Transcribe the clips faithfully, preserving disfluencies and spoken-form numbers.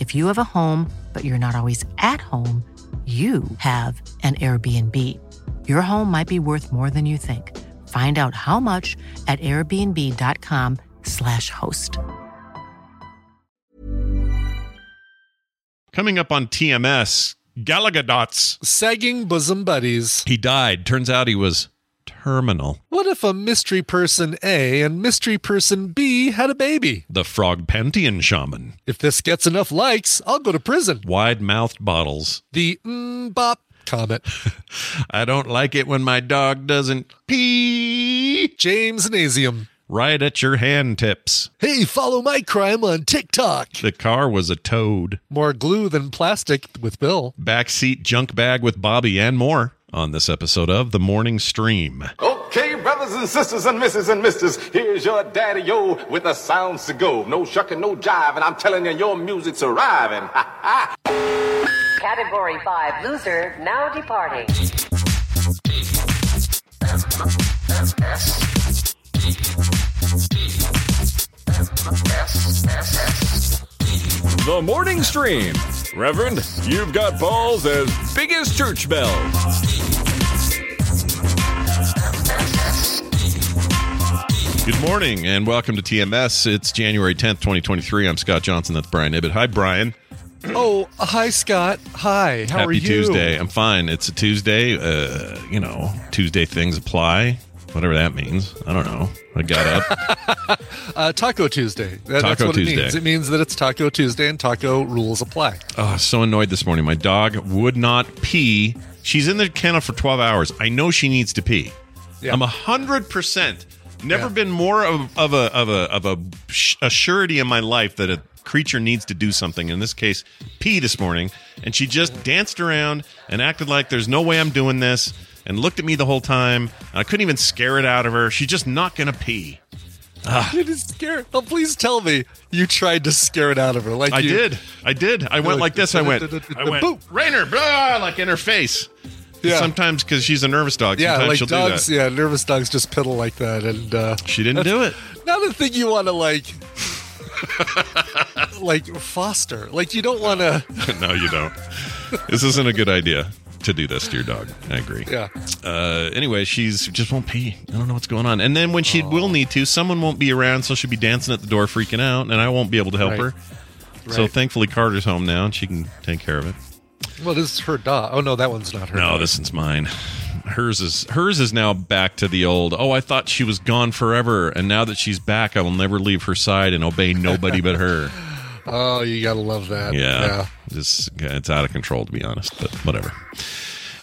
If you have a home, but you're not always at home, you have an Airbnb. Your home might be worth more than you think. Find out how much at airbnb.com slash host. Coming up on T M S, Gal Gadot's sagging bosom buddies. He died. Turns out he was terminal. What if a mystery person A and mystery person B had a baby? The frog pantheon shaman. If this gets enough likes, I'll go to prison. Wide-mouthed bottles. The mm-bop comment. I don't like it when my dog doesn't pee. James Nasium. Right at your hand tips. Hey, follow my crime on TikTok. The car was a toad. More glue than plastic with Bill. Backseat junk bag with Bobby and more. On this episode of The Morning Stream. Okay, brothers and sisters and misses and misters, here's your daddy-o with the sounds to go. No shucking, no jive, and I'm telling you, your music's arriving. Ha ha! Category five loser now departing. The Morning Stream. Reverend, you've got balls as big as church bells. Good morning and welcome to T M S. It's January tenth, twenty twenty-three. I'm Scott Johnson. That's Brian Ibbett. Hi, Brian. Oh, hi, Scott. Hi. How Happy are you? Happy Tuesday. I'm fine. It's a Tuesday. Uh, you know, Tuesday things apply. Whatever that means. I don't know. I got up. uh, Taco Tuesday. That, Taco that's what Tuesday. It means. It means that it's Taco Tuesday and taco rules apply. Oh, so annoyed this morning. My dog would not pee. She's in the kennel for twelve hours. I know she needs to pee. Yeah. I'm one hundred percent. Never yeah. been more of, of a of a of a, sh- a surety in my life that a creature needs to do something. In this case, pee this morning, and she just danced around and acted like there's no way I'm doing this, and looked at me the whole time. I couldn't even scare it out of her. She's just not gonna pee. Ugh. It is scary. Oh, please tell me you tried to scare it out of her. Like I you, did. I did. I went like this. I went. I went. Rainer, blah, like in her face. Yeah. Sometimes because she's a nervous dog. Yeah, sometimes like she'll dogs, do that. Yeah, nervous dogs just piddle like that. And uh, she didn't do it. Not a thing you want to like, like foster. Like you don't want to. No, you don't. This isn't a good idea to do this to your dog. I agree. Yeah. Uh, anyway, she's just won't pee. I don't know what's going on. And then when she Aww. will need to, someone won't be around, so she'll be dancing at the door, freaking out, and I won't be able to help right. her. Right. So thankfully, Carter's home now, and she can take care of it. Well, this is her dog. Oh no, that one's not her. No, dog. This one's mine. Hers is hers is now back to the old. Oh, I thought she was gone forever, and now that she's back, I will never leave her side and obey nobody but her. Oh, you gotta love that. Yeah, yeah. Just it's out of control, to be honest. But whatever.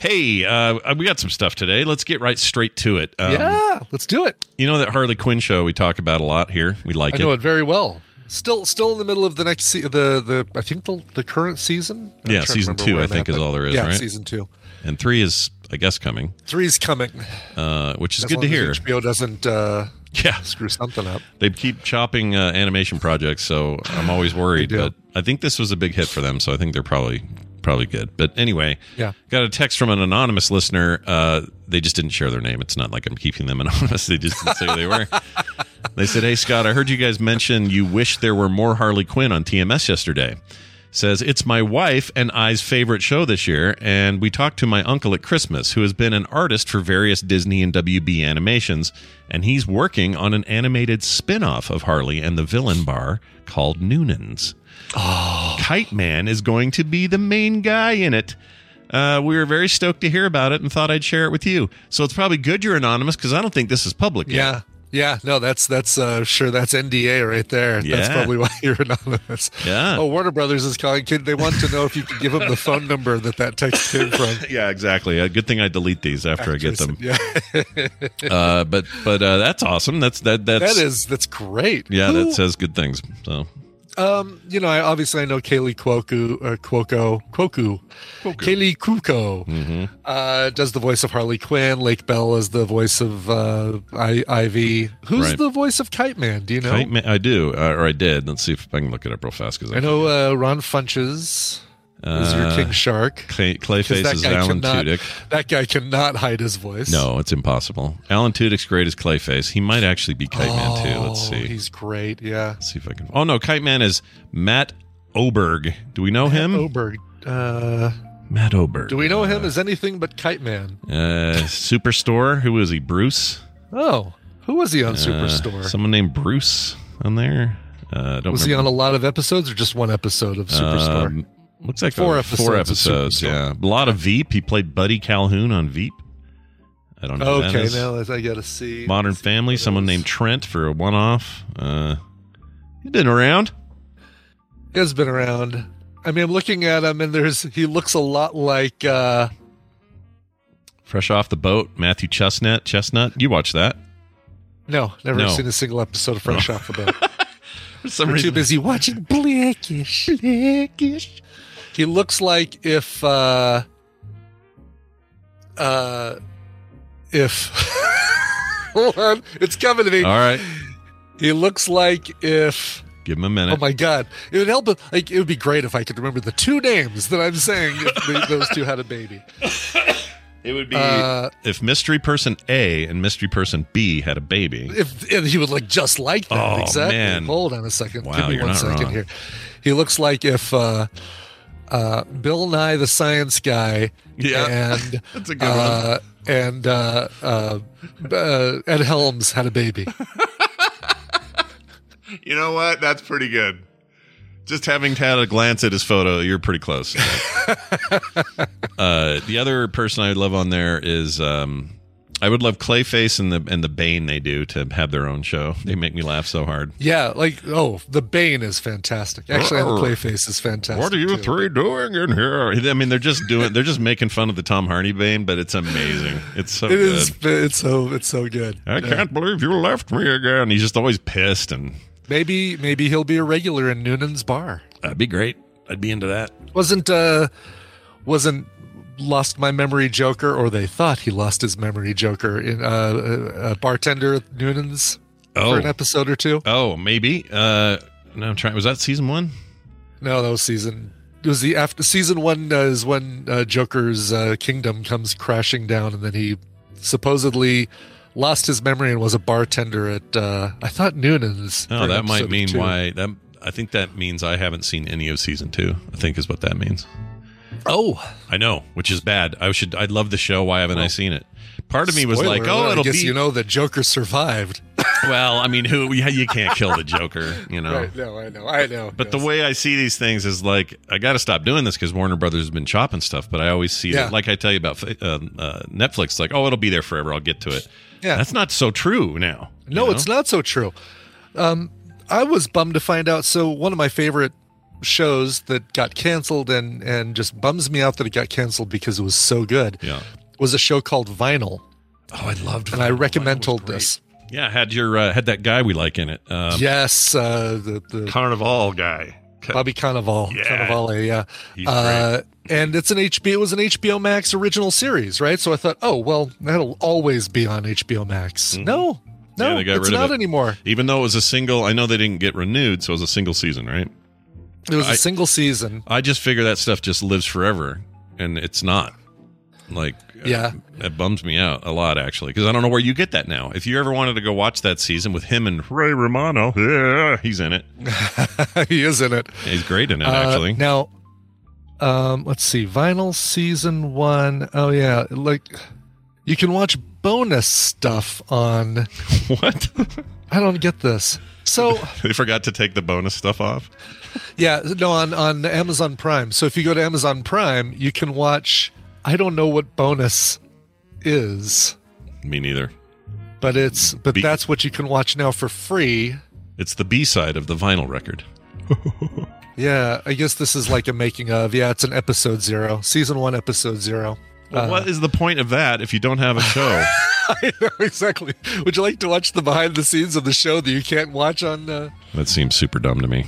Hey, uh, we got some stuff today. Let's get right straight to it. Um, yeah, let's do it. You know that Harley Quinn show we talk about a lot here. We like I it. I know it very well. Still, still in the middle of the next se- the the I think the the current season. I'm yeah, season two I think at, is all there is. Yeah, right? Season two, and three is I guess coming. Three is coming, uh, which is as good long to hear. As H B O doesn't uh, yeah screw something up. They keep chopping uh, animation projects, so I'm always worried. But I think this was a big hit for them, so I think they're probably probably good. But anyway, yeah, got a text from an anonymous listener. Uh, they just didn't share their name. It's not like I'm keeping them anonymous. They just didn't say who they were. They said, hey, Scott, I heard you guys mention you wish there were more Harley Quinn on T M S yesterday. Says, it's my wife and I's favorite show this year, and we talked to my uncle at Christmas, who has been an artist for various Disney and W B animations, and he's working on an animated spin-off of Harley and the Villain Bar called Noonan's. Oh. Kite Man is going to be the main guy in it. Uh, we were very stoked to hear about it and thought I'd share it with you. So it's probably good you're anonymous because I don't think this is public yet. Yeah. Yeah, no, that's that's uh, sure that's N D A right there. Yeah. That's probably why you're anonymous. Yeah. Oh, Warner Brothers is calling. Kid, they want to know if you can give them the phone number that that text came from. Yeah, exactly. A good thing I delete these after Actress, I get them. Yeah. uh, but but uh, that's awesome. That's that that's that is that's great. Yeah, Who, that says good things. So. Um, you know, I obviously I know Kaylee Cuoco, uh, Cuoco, Cuoco, Cuoco, Kaylee Cuoco, mm-hmm. uh, does the voice of Harley Quinn. Lake Bell is the voice of uh, I- Ivy. Who's right. the voice of Kite Man? Do you know? Kite Man, I do, uh, or I did. Let's see if I can look it up real fast because I, I know uh, Ron Funches. Is your King Shark? Uh, Clayface is Alan cannot, Tudyk. That guy cannot hide his voice. No, it's impossible. Alan Tudyk's great as Clayface. He might actually be Kite oh, Man too. Let's see. He's great. Yeah. Let's see if I can. Oh no, Kite Man is Matt Oberg. Do we know Matt him? Oberg. Uh, Matt Oberg. Do we know uh, him as anything but Kite Man? Uh, Superstore. Who was he? Bruce. Oh, who was he on uh, Superstore? Someone named Bruce on there. Uh, don't was remember. He on a lot of episodes or just one episode of Superstore? Um, Looks like four episodes. Four episodes, yeah. A lot of Veep. He played Buddy Calhoun on Veep. I don't know. Okay, now I got to see. Modern Family. Someone named Trent for a one-off. Uh, he's been around. He has been around. I mean, I'm looking at him, and there's he looks a lot like. Uh, Fresh off the boat, Matthew Chestnut. Chestnut, you watch that? No, never no. seen a single episode of Fresh no. Off the Boat. For some reason, we're too busy watching Blackish. Blackish. He looks like if, uh, uh, if, hold on, it's coming to me. All right. He looks like if. Give him a minute. Oh my God. It would help. Like, it would be great if I could remember the two names that I'm saying if they, those two had a baby. It would be uh, if mystery person A and mystery person B had a baby. If and he would look just like that. Oh, exactly. Man. Hold on a second. Wow, give me you're one not second wrong. Here. He looks like if, uh, Uh, Bill Nye the Science Guy, yeah, and that's a good uh, one. And uh, uh, uh, Ed Helms had a baby. You know what? That's pretty good. Just having had a glance at his photo, you're pretty close. uh, the other person I would love on there is um, I would love Clayface and the and the Bane they do to have their own show. They make me laugh so hard. Yeah, like oh, the Bane is fantastic. Actually, the Clayface is fantastic. What are you too. three doing in here? I mean, they're just doing they're just making fun of the Tom Hardy Bane, but it's amazing. It's so it good. Is, it's so it's so good. I yeah. can't believe you left me again. He's just always pissed and maybe maybe he'll be a regular in Noonan's bar. That'd be great. I'd be into that. Wasn't uh, wasn't. Lost my memory Joker, or they thought he lost his memory Joker in uh, a, a bartender at Noonan's oh. for an episode or two. Oh, maybe. Uh, no, I'm trying. Was that season one? No, that was season. It was the after season one uh, is when uh, Joker's uh, kingdom comes crashing down, and then he supposedly lost his memory and was a bartender at. Uh, I thought Noonan's. Oh, that might mean why that. I think that means I haven't seen any of season two. I think is what that means. Oh, I know, which is bad. I should. I love the show. Why haven't oh. I seen it? Part of me was Spoiler, like, "Oh, it'll I guess be." You know, the Joker survived. Well, I mean, who you can't kill the Joker, you know. Right. No, I know, I know. But yes. The way I see these things is like, I got to stop doing this because Warner Brothers has been chopping stuff. But I always see yeah. that, like I tell you about uh, uh, Netflix, like, "Oh, it'll be there forever. I'll get to it." Yeah, that's not so true now. No, you know? It's not so true. Um, I was bummed to find out. So one of my favorite. Shows that got canceled and and just bums me out that it got canceled because it was so good yeah was a show called Vinyl. Oh, I loved Vinyl. And I recommended this. Yeah, had your uh, had that guy we like in it. Um, yes, uh, the, the Carnival guy, Bobby Cannavale. Yeah, Cannavale, yeah. He's uh, great. And it's an H B O. It was an H B O Max original series, right? So I thought, oh well, that'll always be on H B O Max. Mm-hmm. No, no, yeah, they got it's rid not of it. Anymore. Even though it was a single, I know they didn't get renewed, so it was a single season, right? It was a I, single season. I just figure that stuff just lives forever, and it's not. Like, yeah, uh, it bums me out a lot, actually, because I don't know where you get that now. If you ever wanted to go watch that season with him and Ray Romano, yeah, he's in it. He is in it. He's great in it, actually. Uh, now, um, let's see. Vinyl season one. Oh, yeah. Like, you can watch bonus stuff on... What? I don't get this. So they forgot to take the bonus stuff off. Yeah, no, on, on Amazon Prime. So if you go to Amazon Prime, you can watch, I don't know what bonus is. Me neither. But it's but B- that's what you can watch now for free. It's the B-side of the vinyl record. Yeah, I guess this is like a making of. Yeah, it's an episode zero. Season one, episode zero. Well, uh, what is the point of that if you don't have a show? I know, exactly. Would you like to watch the behind the scenes of the show that you can't watch on... Uh... That seems super dumb to me.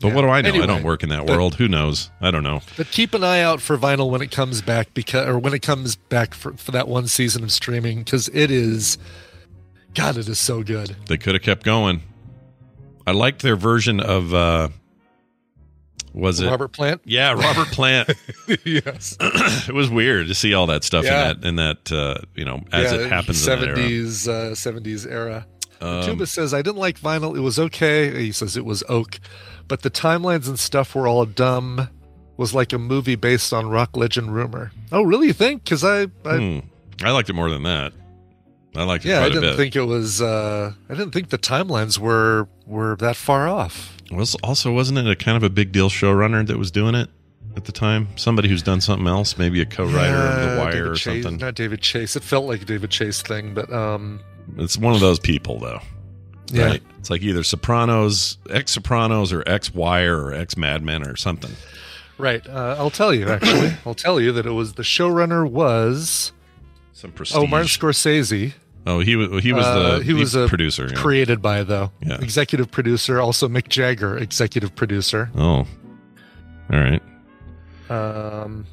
But yeah. What do I know? Anyway, I don't work in that world. But, who knows? I don't know. But keep an eye out for vinyl when it comes back, because, or when it comes back for, for that one season of streaming, because it is... God, it is so good. They could have kept going. I liked their version of... Uh, was it Robert Plant? Yeah, Robert Plant. Yes, it was weird to see all that stuff yeah. in that in that uh, you know as yeah, it happens seventies uh, seventies era. Um, Tuba says I didn't like vinyl. It was okay. He says it was oak, but the timelines and stuff were all dumb. Was like a movie based on rock legend rumor. Oh, really? You think? Because I I, hmm. I liked it more than that. I liked it. Yeah, quite I didn't a bit. think it was. Uh, I didn't think the timelines were were that far off. Was also wasn't it a kind of a big deal showrunner that was doing it at the time? Somebody who's done something else, maybe a co-writer yeah, of The Wire David or Chase, something. Not David Chase. It felt like a David Chase thing, but um, it's one of those people though. Yeah, right? It's like either Sopranos, ex-Sopranos, or ex-Wire, or ex-Mad Men, or something. Right. Uh, I'll tell you actually. I'll tell you that it was the showrunner was some prestige. Oh, Martin Scorsese. Oh, he was he was the uh, he was a producer, created yeah. by though yeah. executive producer. Also, Mick Jagger, executive producer. Oh, all right. Um,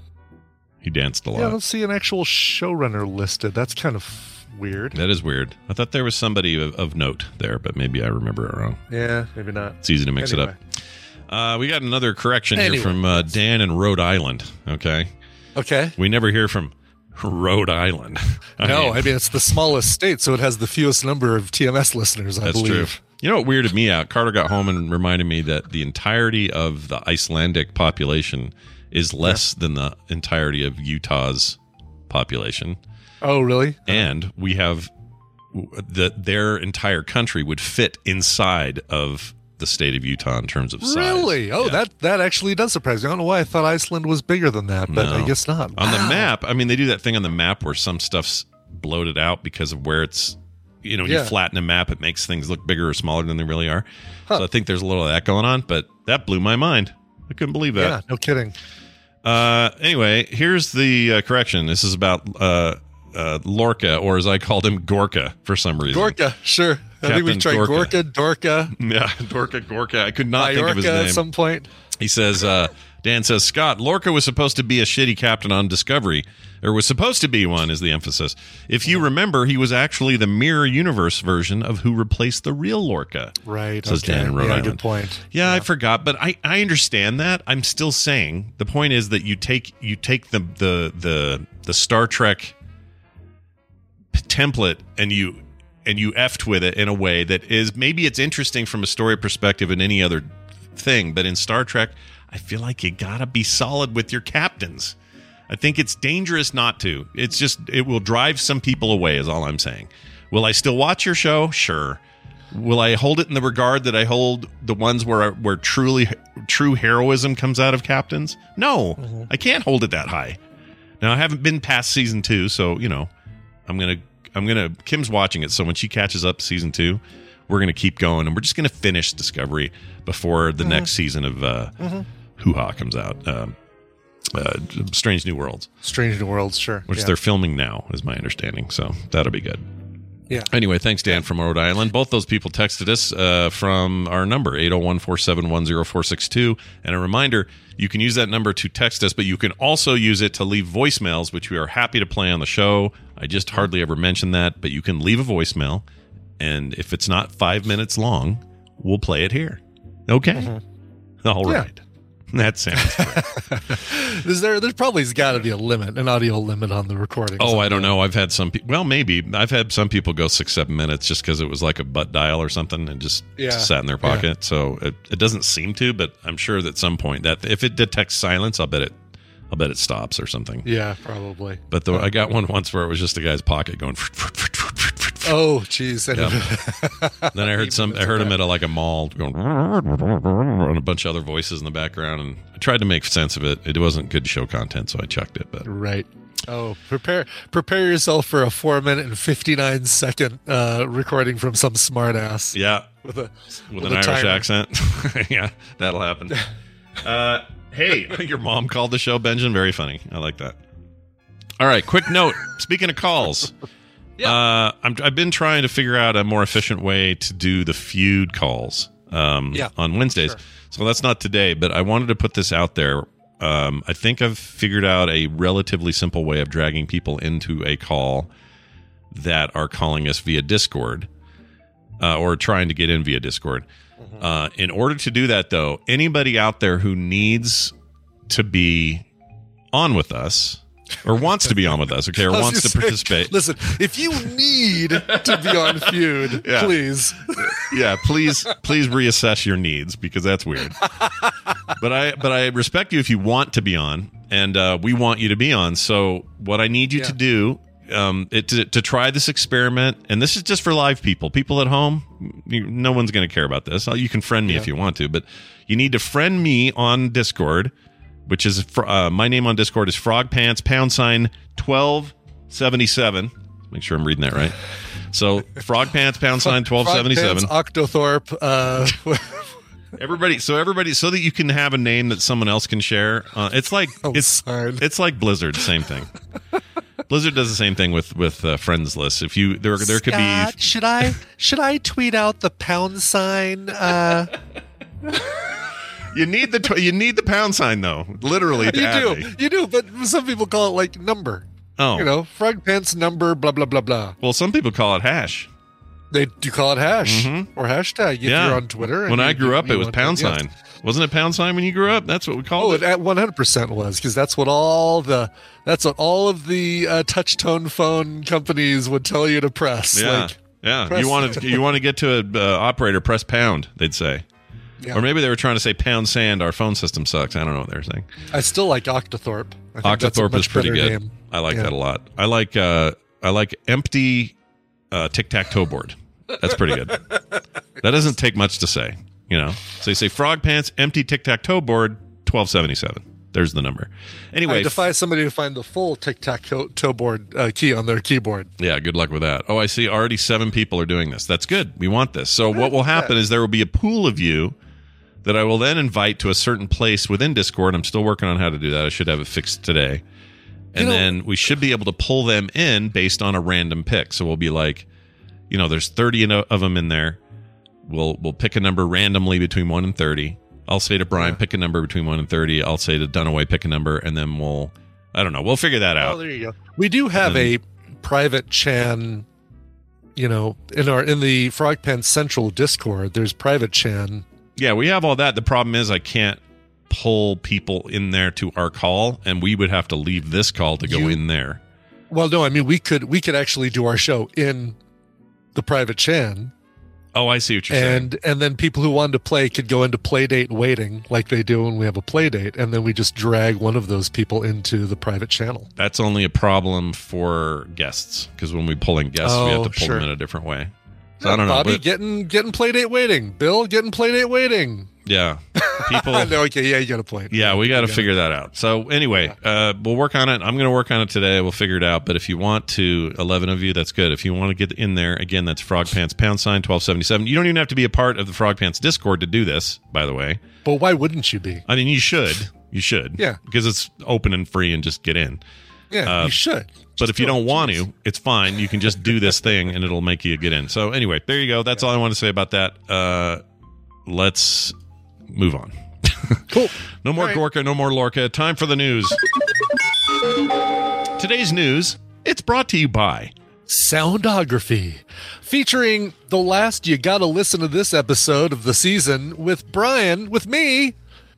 he danced a lot. Yeah, I don't see an actual showrunner listed. That's kind of weird. That is weird. I thought there was somebody of, of note there, but maybe I remember it wrong. Yeah, maybe not. It's easy to mix anyway. it up. Uh, we got another correction anyway. here from uh, Dan in Rhode Island. Okay. Okay. We never hear from Rhode Island. I no, mean, I mean, it's the smallest state, so it has the fewest number of T M S listeners, I that's believe. That's true. You know what weirded me out? Carter got home and reminded me that the entirety of the Icelandic population is less yeah. than the entirety of Utah's population. Oh, really? And we have the, their entire country would fit inside of the state of Utah in terms of size. Really? Oh, yeah. that that actually does surprise me. I don't know why I thought Iceland was bigger than that, but no. I guess not. Wow. On the map, I mean, they do that thing on the map where some stuff's bloated out because of where it's, you know, yeah. you flatten a map, it makes things look bigger or smaller than they really are. Huh. So I think there's a little of that going on, but that blew my mind. I couldn't believe that. Yeah, no kidding. Uh, anyway, here's the uh, correction. This is about uh, uh, Lorca, or as I called him, Gorka, for some reason. Gorka, sure. Captain I think we've tried Gorka, Dorka. Yeah, Dorka, Gorka. I could not Iorca think of his name. At some point. He says, uh, Dan says, Scott, Lorca was supposed to be a shitty captain on Discovery, or was supposed to be one, is the emphasis. If you remember, he was actually the Mirror Universe version of who replaced the real Lorca. Right. Says okay. Dan in Rhode yeah, Island. Good point. Yeah, yeah, I forgot, but I, I understand that. I'm still saying the point is that you take you take the the the, the Star Trek template and you... and you effed with it in a way that is, maybe it's interesting from a story perspective in any other thing, but in Star Trek, I feel like you gotta be solid with your captains. I think it's dangerous not to. It's just, it will drive some people away, is all I'm saying. Will I still watch your show? Sure. Will I hold it in the regard that I hold the ones where where truly true heroism comes out of captains? No, mm-hmm. I can't hold it that high. Now, I haven't been past season two, so, you know, I'm gonna... I'm gonna. Kim's watching it, so when she catches up season two, we're gonna keep going, and we're just gonna finish Discovery before the mm-hmm. next season of uh, mm-hmm. Hoo Ha comes out. Um, uh, Strange New Worlds. Strange New Worlds, sure. Which yeah. they're filming now, is my understanding. So that'll be good. Yeah. Anyway, thanks, Dan, from Rhode Island. Both those people texted us uh, from our number, eight oh one, four seven one, oh four six two. And a reminder, you can use that number to text us, but you can also use it to leave voicemails, which we are happy to play on the show. I just hardly ever mention that, but you can leave a voicemail. And if it's not five minutes long, we'll play it here. Okay? Mm-hmm. All yeah. right. That sounds great. Is there, there's probably got to be a limit, an audio limit on the recording. Oh, someday. I don't know. I've had some people, well, maybe. I've had some people go six, seven minutes just because it was like a butt dial or something and just yeah. sat in their pocket. Yeah. So it, it doesn't seem to, but I'm sure that at some point that if it detects silence, I'll bet it I'll bet it stops or something. Yeah, probably. But the, yeah. I got one once where it was just a guy's pocket going... Frit, frit, frit, frit, frit, frit, Oh, jeez. Yeah. Then I heard some. I heard him at a, like a mall going and a bunch of other voices in the background, and I tried to make sense of it. It wasn't good show content, so I chucked it. But right. Oh, prepare prepare yourself for a four minute and fifty nine second uh, recording from some smartass. Yeah, with a with, with an a Irish timer. accent. Yeah, that'll happen. Uh, hey, your mom called the show, Benjamin. Very funny. I like that. All right, quick note. Speaking of calls, yeah. uh, I'm, I've been trying to figure out a more efficient way to do the feud calls um, yeah, on Wednesdays. Sure. So that's not today, but I wanted to put this out there. Um, I think I've figured out a relatively simple way of dragging people into a call that are calling us via Discord uh, or trying to get in via Discord. Mm-hmm. Uh, in order to do that, though, anybody out there who needs to be on with us or wants to be on with us, okay, or wants to participate. Sick. Listen, if you need to be on Feud, yeah. please. Yeah, please please reassess your needs, because that's weird. But I but I respect you if you want to be on, and uh, we want you to be on. So what I need you yeah. to do, um, it, to, to try this experiment, and this is just for live people. People at home, you, no one's going to care about this. You can friend me yeah. if you want to, but you need to friend me on Discord, which is, uh, my name on Discord is frogpants, pound sign twelve seventy-seven. Make sure I'm reading that right. So frogpants, pound sign twelve seventy-seven. Octothorpe. Uh, everybody, so everybody, so that you can have a name that someone else can share. Uh, it's like oh, it's sorry. it's like Blizzard, same thing. Blizzard does the same thing with with uh, friends lists. If you there there Scott, could be should I should I tweet out the pound sign? Uh... You need the tw- you need the pound sign though, literally. To you add do, me. you do, but some people call it like number. Oh, you know, frog pants number, blah blah blah blah. Well, some people call it hash. They do call it hash mm-hmm. or hashtag. If yeah. you're on Twitter. And when you, I grew up, it was pound to, sign. Yes. Wasn't it pound sign when you grew up? That's what we called oh, it. Oh, it one hundred percent was, because that's what all the that's what all of the uh, touch tone phone companies would tell you to press. Yeah, like, yeah. Press. You want to you want to get to an uh, operator? Press pound. They'd say. Yeah. Or maybe they were trying to say pound sand, our phone system sucks. I don't know what they were saying. I still like Octothorpe. I think Octothorpe is pretty good. Name. I like yeah. that a lot. I like uh, I like empty uh, tic-tac-toe board. That's pretty good. That doesn't take much to say, you know. So you say frog pants, empty tic-tac-toe board, twelve seventy-seven. There's the number. Anyway, I defy somebody to find the full tic-tac-toe board uh, key on their keyboard. Yeah, good luck with that. Oh, I see already seven people are doing this. That's good. We want this. So what will happen is there will be a pool of you that I will then invite to a certain place within Discord. I'm still working on how to do that. I should have it fixed today. And you know, then we should be able to pull them in based on a random pick. So we'll be like, you know, there's thirty of them in there. We'll we'll pick a number randomly between one and thirty. I'll say to Brian, yeah. pick a number between one and thirty. I'll say to Dunaway, pick a number. And then we'll, I don't know, we'll figure that out. Oh, there you go. We do have then, a private Chan, you know, in our in the Frog Pants Central Discord, there's private Chan. Yeah, we have all that. The problem is I can't pull people in there to our call, and we would have to leave this call to go you, in there. Well, no, I mean we could we could actually do our show in the private Chan. Oh, I see what you're and, saying. And then people who wanted to play could go into Playdate Waiting like they do when we have a Playdate, and then we just drag one of those people into the private channel. That's only a problem for guests, because when we pull in guests, oh, we have to pull sure. them in a different way. So yeah, I don't know. Bobby, but... getting, getting Playdate Waiting. Bill, getting Playdate Waiting. Yeah. People. no, okay, yeah, you got to play it. Yeah, we got to figure that out. So anyway, yeah. uh, we'll work on it. I'm going to work on it today. We'll figure it out. But if you want to, eleven of you, that's good. If you want to get in there, again, that's Frog Pants pound sign twelve seventy-seven. You don't even have to be a part of the Frog Pants Discord to do this, by the way. But why wouldn't you be? I mean, you should. You should. Yeah. Because it's open and free and just get in. Yeah, uh, you should. Just but if you don't it, want geez. to, it's fine. You can just do this thing and it'll make you get in. So anyway, there you go. That's yeah. all I want to say about that. Uh, let's... move on. Cool. No more right. Gorka, no more Lorca. Time for the news. Today's news, it's brought to you by Soundography, featuring the last You Gotta Listen to This episode of the season with Brian, with me,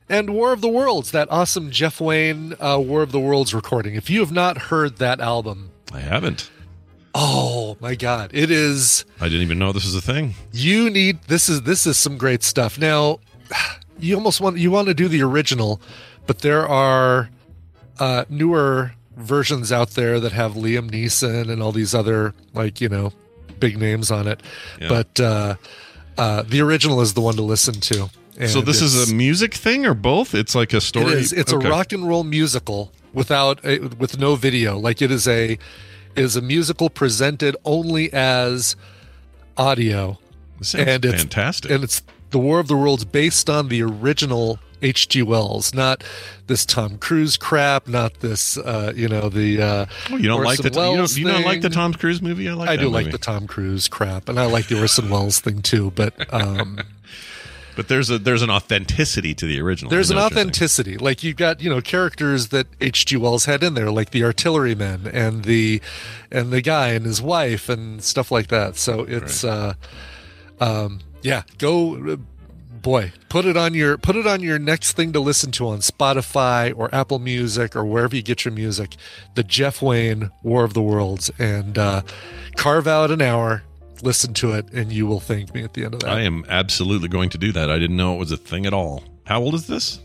and War of the Worlds, that awesome Jeff Wayne uh, War of the Worlds recording. If you have not heard that album. I haven't. Oh my God. It is. I didn't even know this was a thing. You need, this is, this is some great stuff. Now, you almost want you want to do the original, but there are uh, newer versions out there that have Liam Neeson and all these other, like, you know, big names on it. Yeah. But uh, uh, the original is the one to listen to. And so this is a music thing or both? It's like a story? It is. It's okay. A rock and roll musical without a, with no video. Like it is a it is a musical presented only as audio. This sounds and it's, fantastic. And it's The War of the Worlds based on the original H G. Wells, not this Tom Cruise crap, not this, uh, you know, the uh, oh, you don't Orson like the Wells you, don't, you don't like the Tom Cruise movie? I like. I that do movie. Like the Tom Cruise crap, and I like the Orson Welles thing too. But um, but there's a there's an authenticity to the original. There's an authenticity, like you've got you know characters that H G. Wells had in there, like the artilleryman and the and the guy and his wife and stuff like that. So it's right. uh, um, yeah, go. Boy, put it on your put it on your next thing to listen to on Spotify or Apple Music or wherever you get your music. The Jeff Wayne War of the Worlds, and uh, carve out an hour, listen to it, and you will thank me at the end of that. I am absolutely going to do that. I didn't know it was a thing at all. How old is this?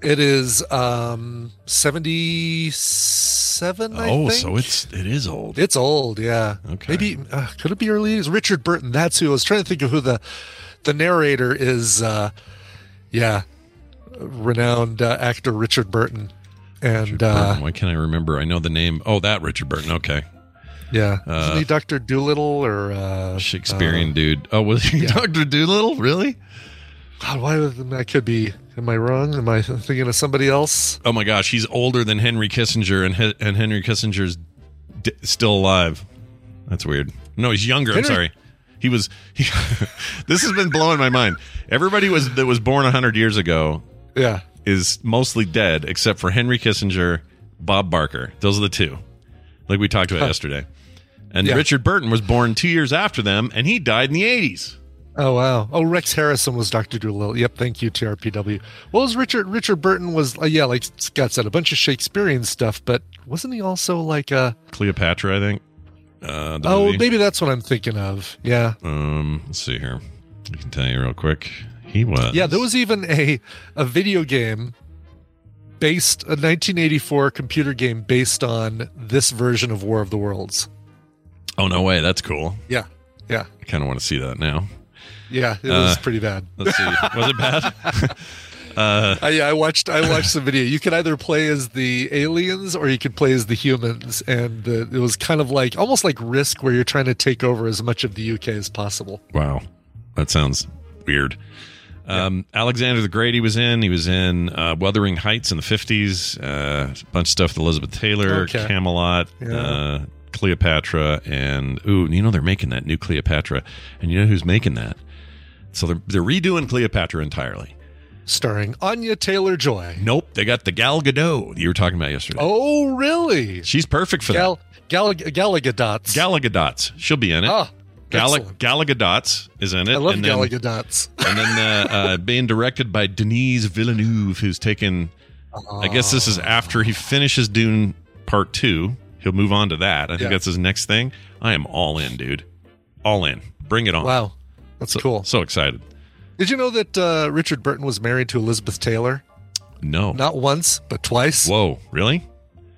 It is um, seventy-seven. I oh, think. so it's it is old. It's old, yeah. Okay, maybe uh, could it be early? It's Richard Burton. That's who I was trying to think of. Who the The narrator is, uh, yeah, renowned uh, actor Richard Burton. And Richard Burton. Uh, why can't I remember? I know the name. Oh, that Richard Burton. Okay. Yeah. Uh, Isn't he Doctor Doolittle or uh, Shakespearean uh, dude? Oh, was he yeah. Doctor Doolittle? Really? God, why would I could be? Am I wrong? Am I thinking of somebody else? Oh my gosh, he's older than Henry Kissinger, and he- and Henry Kissinger's d- still alive. That's weird. No, he's younger. Henry- I'm sorry. He was. He, this has been blowing my mind. Everybody was that was born a hundred years ago. Yeah, is mostly dead except for Henry Kissinger, Bob Barker. Those are the two, like we talked about huh. yesterday. And yeah. Richard Burton was born two years after them, and he died in the eighties. Oh wow! Oh, Rex Harrison was Doctor Doolittle. Yep, thank you, T R P W. Well, was Richard Richard Burton was uh, yeah, like Scott said, a bunch of Shakespearean stuff, but wasn't he also like a Cleopatra? I think. Uh, oh, movie. Maybe that's what I'm thinking of. Yeah. Um, let's see here. I can tell you real quick. He was. Yeah, there was even a a video game based, a nineteen eighty-four computer game based on this version of War of the Worlds. Oh, no way. That's cool. Yeah. Yeah. I kind of want to see that now. Yeah, it uh, was pretty bad. Let's see. Was it bad? Uh, I, I watched. I watched the video. You could either play as the aliens or you could play as the humans, and the, it was kind of like almost like Risk, where you're trying to take over as much of the U K as possible. Wow, that sounds weird. Yeah. Um, Alexander the Great. He was in. He was in uh, Wuthering Heights in the fifties. Uh, a bunch of stuff with Elizabeth Taylor, okay. Camelot, yeah. uh, Cleopatra, and ooh, you know they're making that new Cleopatra, and you know who's making that? So they're they're redoing Cleopatra entirely. Starring Anya Taylor-Joy. Nope, they got the Gal Gadot that you were talking about yesterday. Oh, really? She's perfect for Gal, that. Gal Gadot. Gal Gadot. She'll be in it. Ah, Gal Gadot is in it. I love Gal Gadot. And then uh, uh, being directed by Denis Villeneuve, who's taken. Oh. I guess this is after he finishes Dune Part Two. He'll move on to that. I think yeah. that's his next thing. I am all in, dude. All in. Bring it on. Wow, that's so, cool. So excited. Did you know that uh, Richard Burton was married to Elizabeth Taylor? No. Not once, but twice. Whoa, really?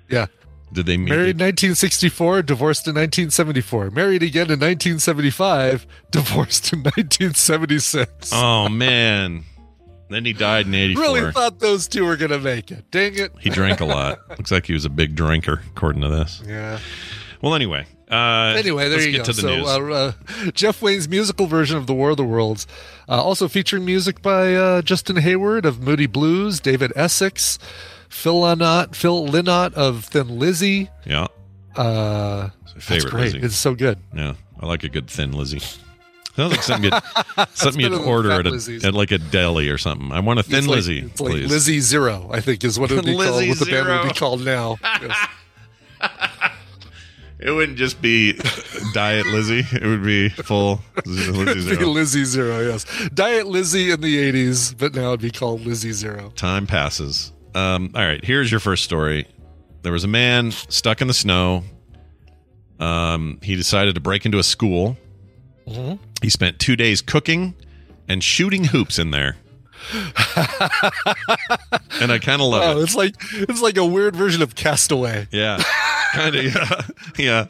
Yeah. Did they meet? Married in nineteen sixty-four, divorced in nineteen seventy-four. Married again in nineteen seventy-five, divorced in nineteen seventy-six. Oh, man. Then he died in eighty-four. Really thought those two were going to make it. Dang it. He drank a lot. Looks like he was a big drinker, according to this. Yeah. Well, anyway. Uh, anyway, there you go. Let's get to the news. So, uh, uh, Jeff Wayne's musical version of The War of the Worlds, uh, also featuring music by uh, Justin Hayward of Moody Blues, David Essex, Phil Lynott, Phil Lynott of Thin Lizzy. Yeah. Uh, it's that's great. Lizzie. It's so good. Yeah, I like a good Thin Lizzy. Sounds like something you'd, something you'd order at, a, at like a deli or something. I want a Thin it's Lizzy, like, it's please. Like Lizzy Zero, I think, is what it would be called. What the band would be called now. Yes. It wouldn't just be Diet Lizzy. It would be full Lizzy Zero. It would be Lizzy Zero, yes. Diet Lizzy in the eighties, but now it would be called Lizzy Zero. Time passes. Um, all right, here's your first story. There was a man stuck in the snow. Um, he decided to break into a school. Mm-hmm. He spent two days cooking and shooting hoops in there. And I kind of love oh, it. It's like, it's like a weird version of Castaway. Yeah. Kind of, yeah, yeah.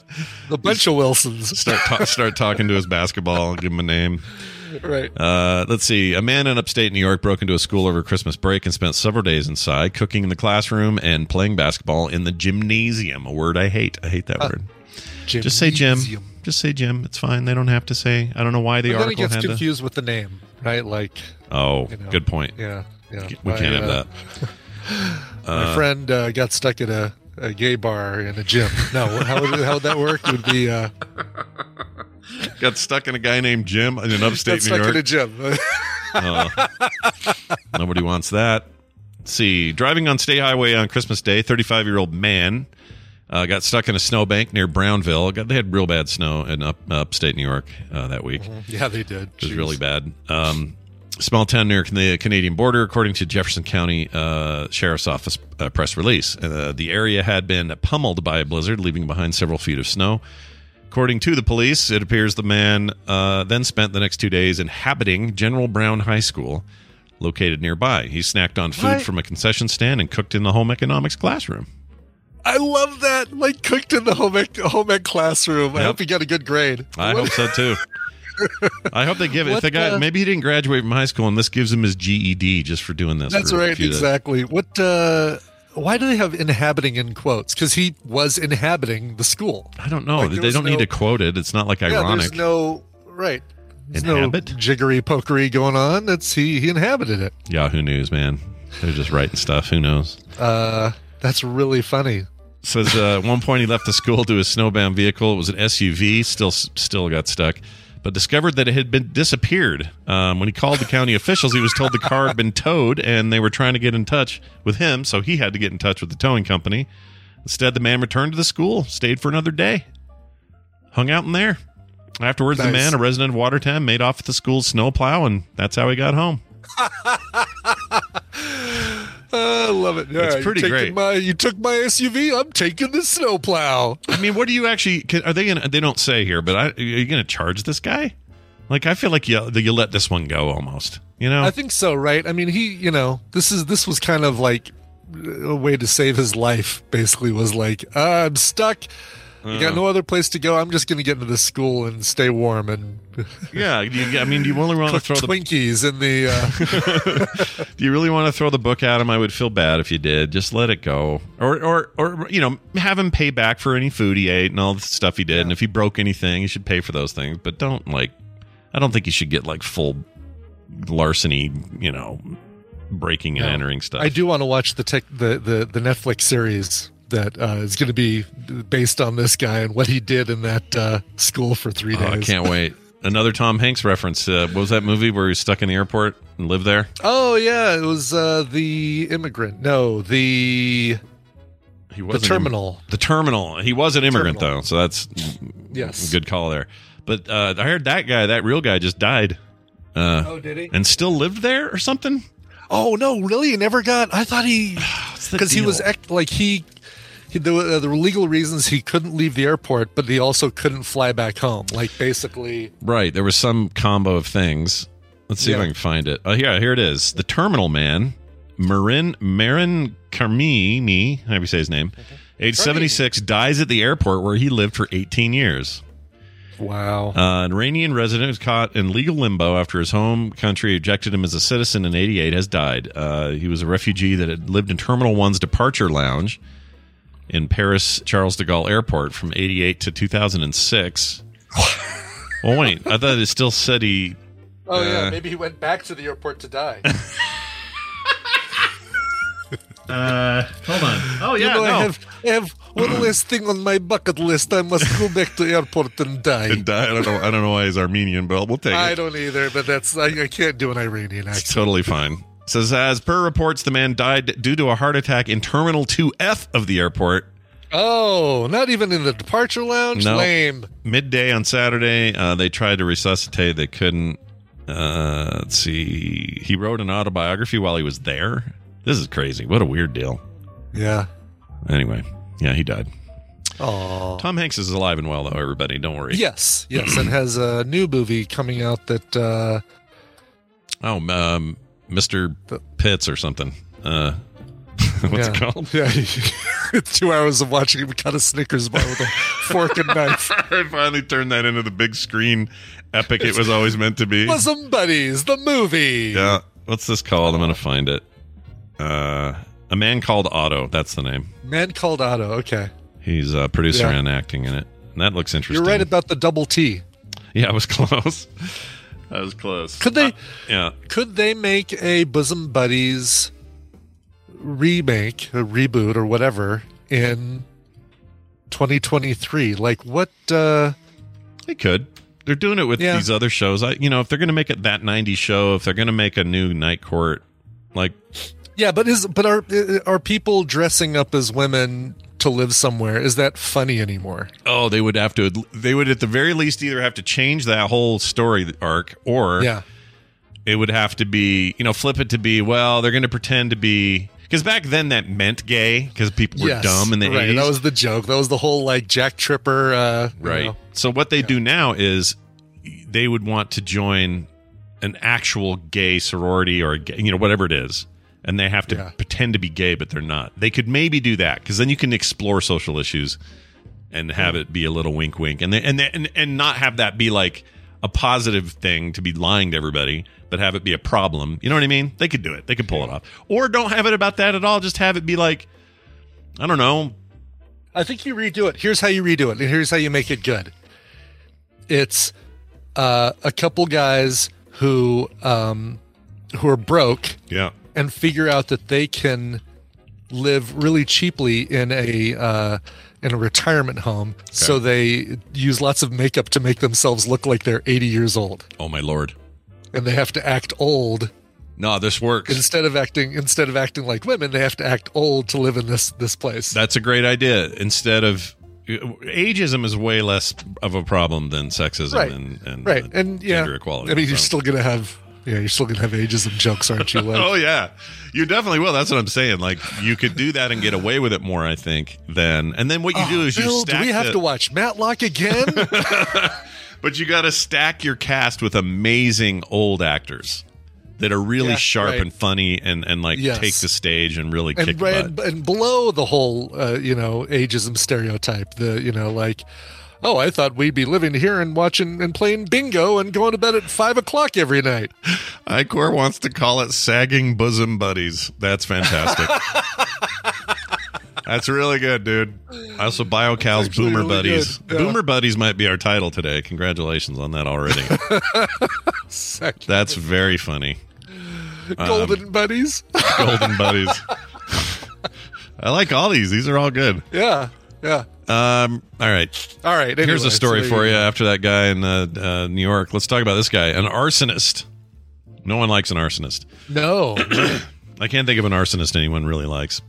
A bunch Just of Wilsons. Start ta- start talking to his basketball. Give him a name. Right. Uh, let's see. A man in upstate New York broke into a school over Christmas break and spent several days inside, cooking in the classroom and playing basketball in the gymnasium. A word I hate. I hate that uh, word. Gymnasium. Just say gym. Just say gym. It's fine. They don't have to say. I don't know why the but article had. Then it gets confused to... with the name, right? Like. Oh, you know, good point. Yeah, yeah. We can't I, have uh, that. My uh, friend uh, got stuck at a, a gay bar in a gym. No, how would how would that work? It would be uh, got stuck in a guy named Jim in upstate New York. Got stuck in a gym. uh, nobody wants that. Let's see, driving on State Highway on Christmas Day, thirty-five-year-old man uh, got stuck in a snowbank near Brownville. Got, they had real bad snow in up, upstate New York uh, that week. Mm-hmm. Yeah, they did. It was Jeez. really bad. Um, Small town near the Canadian border, according to Jefferson County uh, Sheriff's Office uh, press release. Uh, the area had been pummeled by a blizzard, leaving behind several feet of snow. According to the police, it appears the man uh, then spent the next two days inhabiting General Brown High School, located nearby. He snacked on food what? from a concession stand and cooked in the home economics classroom. I love that. Like, cooked in the home ec, home ec classroom. Yep. I hope he got a good grade. I what? hope so, too. I hope they give it. If they got, uh, maybe he didn't graduate from high school, and this gives him his G E D just for doing this. That's right, exactly. Days. What? Uh, why do they have "inhabiting" in quotes? Because he was inhabiting the school. I don't know. Like, they don't no, need to quote it. It's not like yeah, ironic. There's no right. There's Inhabit? no jiggery pokery going on. It's he. He inhabited it. Yahoo News, man. They're just writing stuff. Who knows? Uh, that's really funny. Says uh, at one point he left the school to his snowbound vehicle. It was an S U V. Still, still got stuck. But discovered that it had been disappeared. Um, when he called the county officials, he was told the car had been towed, and they were trying to get in touch with him, so he had to get in touch with the towing company. Instead, the man returned to the school, stayed for another day, hung out in there. Afterwards, nice. the man, a resident of Watertown, made off with the school's snowplow, and that's how he got home. I love it. Yeah, it's pretty great. My, you took my S U V. I'm taking the snowplow. I mean, what do you actually? Are they gonna? They don't say here, but I, are you gonna charge this guy? Like, I feel like you you let this one go almost. You know, I think so, right? I mean, he, you know, this is this was kind of like a way to save his life. Basically, was like, uh, I'm stuck. You got no other place to go. I'm just going to get into the school and stay warm. And yeah, you, I mean, do you really want to throw Twinkies the Twinkies in the? Uh... do you really want to throw the book at him? I would feel bad if you did. Just let it go, or or or you know, have him pay back for any food he ate and all the stuff he did. Yeah. And if he broke anything, he should pay for those things. But don't like, I don't think you should get like full larceny. You know, breaking and no. entering stuff. I do want to watch the tech, the, the the Netflix series. That uh, is going to be based on this guy and what he did in that uh, school for three days. Oh, I can't wait. Another Tom Hanks reference. Uh, what was that movie where he was stuck in the airport and lived there? Oh, yeah. It was uh, The Immigrant. No, The, he was the Terminal. Im- the Terminal. He was an immigrant, terminal. though, so that's yes, good call there. But uh, I heard that guy, that real guy, just died. Uh, oh, did he? And still lived there or something? Oh, no, really? He never got... I thought he... Because he was act, like he... He, there, were, there were legal reasons he couldn't leave the airport, but he also couldn't fly back home. Like, basically... Right, there was some combo of things. Let's see yeah. if I can find it. Oh, yeah, here it is. The Terminal Man, Marin, Marin Carmini, however you say his name, age seventy-six, dies at the airport where he lived for eighteen years. Wow. Uh, an Iranian resident was caught in legal limbo after his home country ejected him as a citizen in eighty-eight, has died. Uh, he was a refugee that had lived in Terminal one's departure lounge in Paris Charles de Gaulle Airport from eighty-eight to two thousand six. Well, wait. I thought it still said he... Oh, uh, yeah. Maybe he went back to the airport to die. uh, hold on. Oh, yeah, you know, no. I have, I have one last thing on my bucket list. I must go back to the airport and die. And die. I don't know, I don't know why he's Armenian, but we'll take I it. I don't either, but that's I, I can't do an Iranian accent. It's totally fine. Says, as per reports, the man died due to a heart attack in Terminal two F of the airport. Oh, not even in the departure lounge? No. Lame. Midday on Saturday, uh, they tried to resuscitate. They couldn't. Uh, let's see. He wrote an autobiography while he was there. This is crazy. What a weird deal. Yeah. Anyway, yeah, he died. Oh. Tom Hanks is alive and well, though, everybody. Don't worry. Yes, yes, and has a new movie coming out that... Uh... Oh, um... Mister Pitts or something. Uh, what's yeah. it called? Yeah. two hours of watching him cut a Snickers bar with a fork and knife. I finally turned that into the big screen epic it was always meant to be. Bosom Buddies, the movie. Yeah. What's this called? I'm going to find it. Uh, A Man Called Otto. That's the name. Man Called Otto. Okay. He's a producer yeah. and acting in it. And that looks interesting. You're right about the double T. Yeah, I was close. I was close. Could they? Uh, yeah. Could they make a Bosom Buddies remake, a reboot, or whatever in twenty twenty-three? Like what? Uh, they could. They're doing it with yeah. these other shows. I, you know, if they're going to make it that nineties show, if they're going to make a new Night Court, like. Yeah, but is but are are people dressing up as women to live somewhere? Is that funny anymore? Oh, they would have to. They would at the very least either have to change that whole story arc, or yeah. it would have to be, you know, flip it to be, well, they're going to pretend to be, because back then that meant gay because people were yes, dumb in the right. eighties. That was the joke. That was the whole like Jack Tripper. Uh, right. You know. So what they yeah. do now is they would want to join an actual gay sorority or gay, you know, whatever it is. And they have to yeah. pretend to be gay, but they're not. They could maybe do that, because then you can explore social issues and have it be a little wink, wink, and they, and, they, and and not have that be like a positive thing to be lying to everybody, but have it be a problem. You know what I mean? They could do it. They could pull it off, or don't have it about that at all. Just have it be like, I don't know. I think you redo it. Here's how you redo it, and here's how you make it good. It's uh, a couple guys who um, who are broke. Yeah. And figure out that they can live really cheaply in a uh, in a retirement home. Okay. So they use lots of makeup to make themselves look like they're eighty years old. Oh my lord! And they have to act old. No, this works. Instead of acting, instead of acting like women, they have to act old to live in this this place. That's a great idea. Instead of ageism is way less of a problem than sexism right. and, and right uh, and yeah, gender equality. I mean, so. You're still gonna have. Yeah, you're still going to have ageism jokes, aren't you? Like, oh, yeah. You definitely will. That's what I'm saying. Like, you could do that and get away with it more, I think, than. And then what you oh, do is Bill, you stack. Do we have the, to watch Matlock again? But you got to stack your cast with amazing old actors that are really yeah, sharp right. and funny and, and like, yes. take the stage and really and, kick right, butt. And, and blow the whole, uh, you know, ageism stereotype. The, you know, like. Oh, I thought we'd be living here and watching and playing bingo and going to bed at five o'clock every night. I CORE wants to call it Sagging Bosom Buddies. That's fantastic. That's really good, dude. Also, BioCal's Boomer really Buddies. Yeah. Boomer Buddies might be our title today. Congratulations on that already. That's very funny. Golden um, Buddies. Golden Buddies. I like all these. These are all good. Yeah. Yeah. Um. All right. All right. Anyway, here's a story so, for yeah. you after that guy in uh, uh, New York. Let's talk about this guy, an arsonist. No one likes an arsonist. No. I can't think of an arsonist anyone really likes.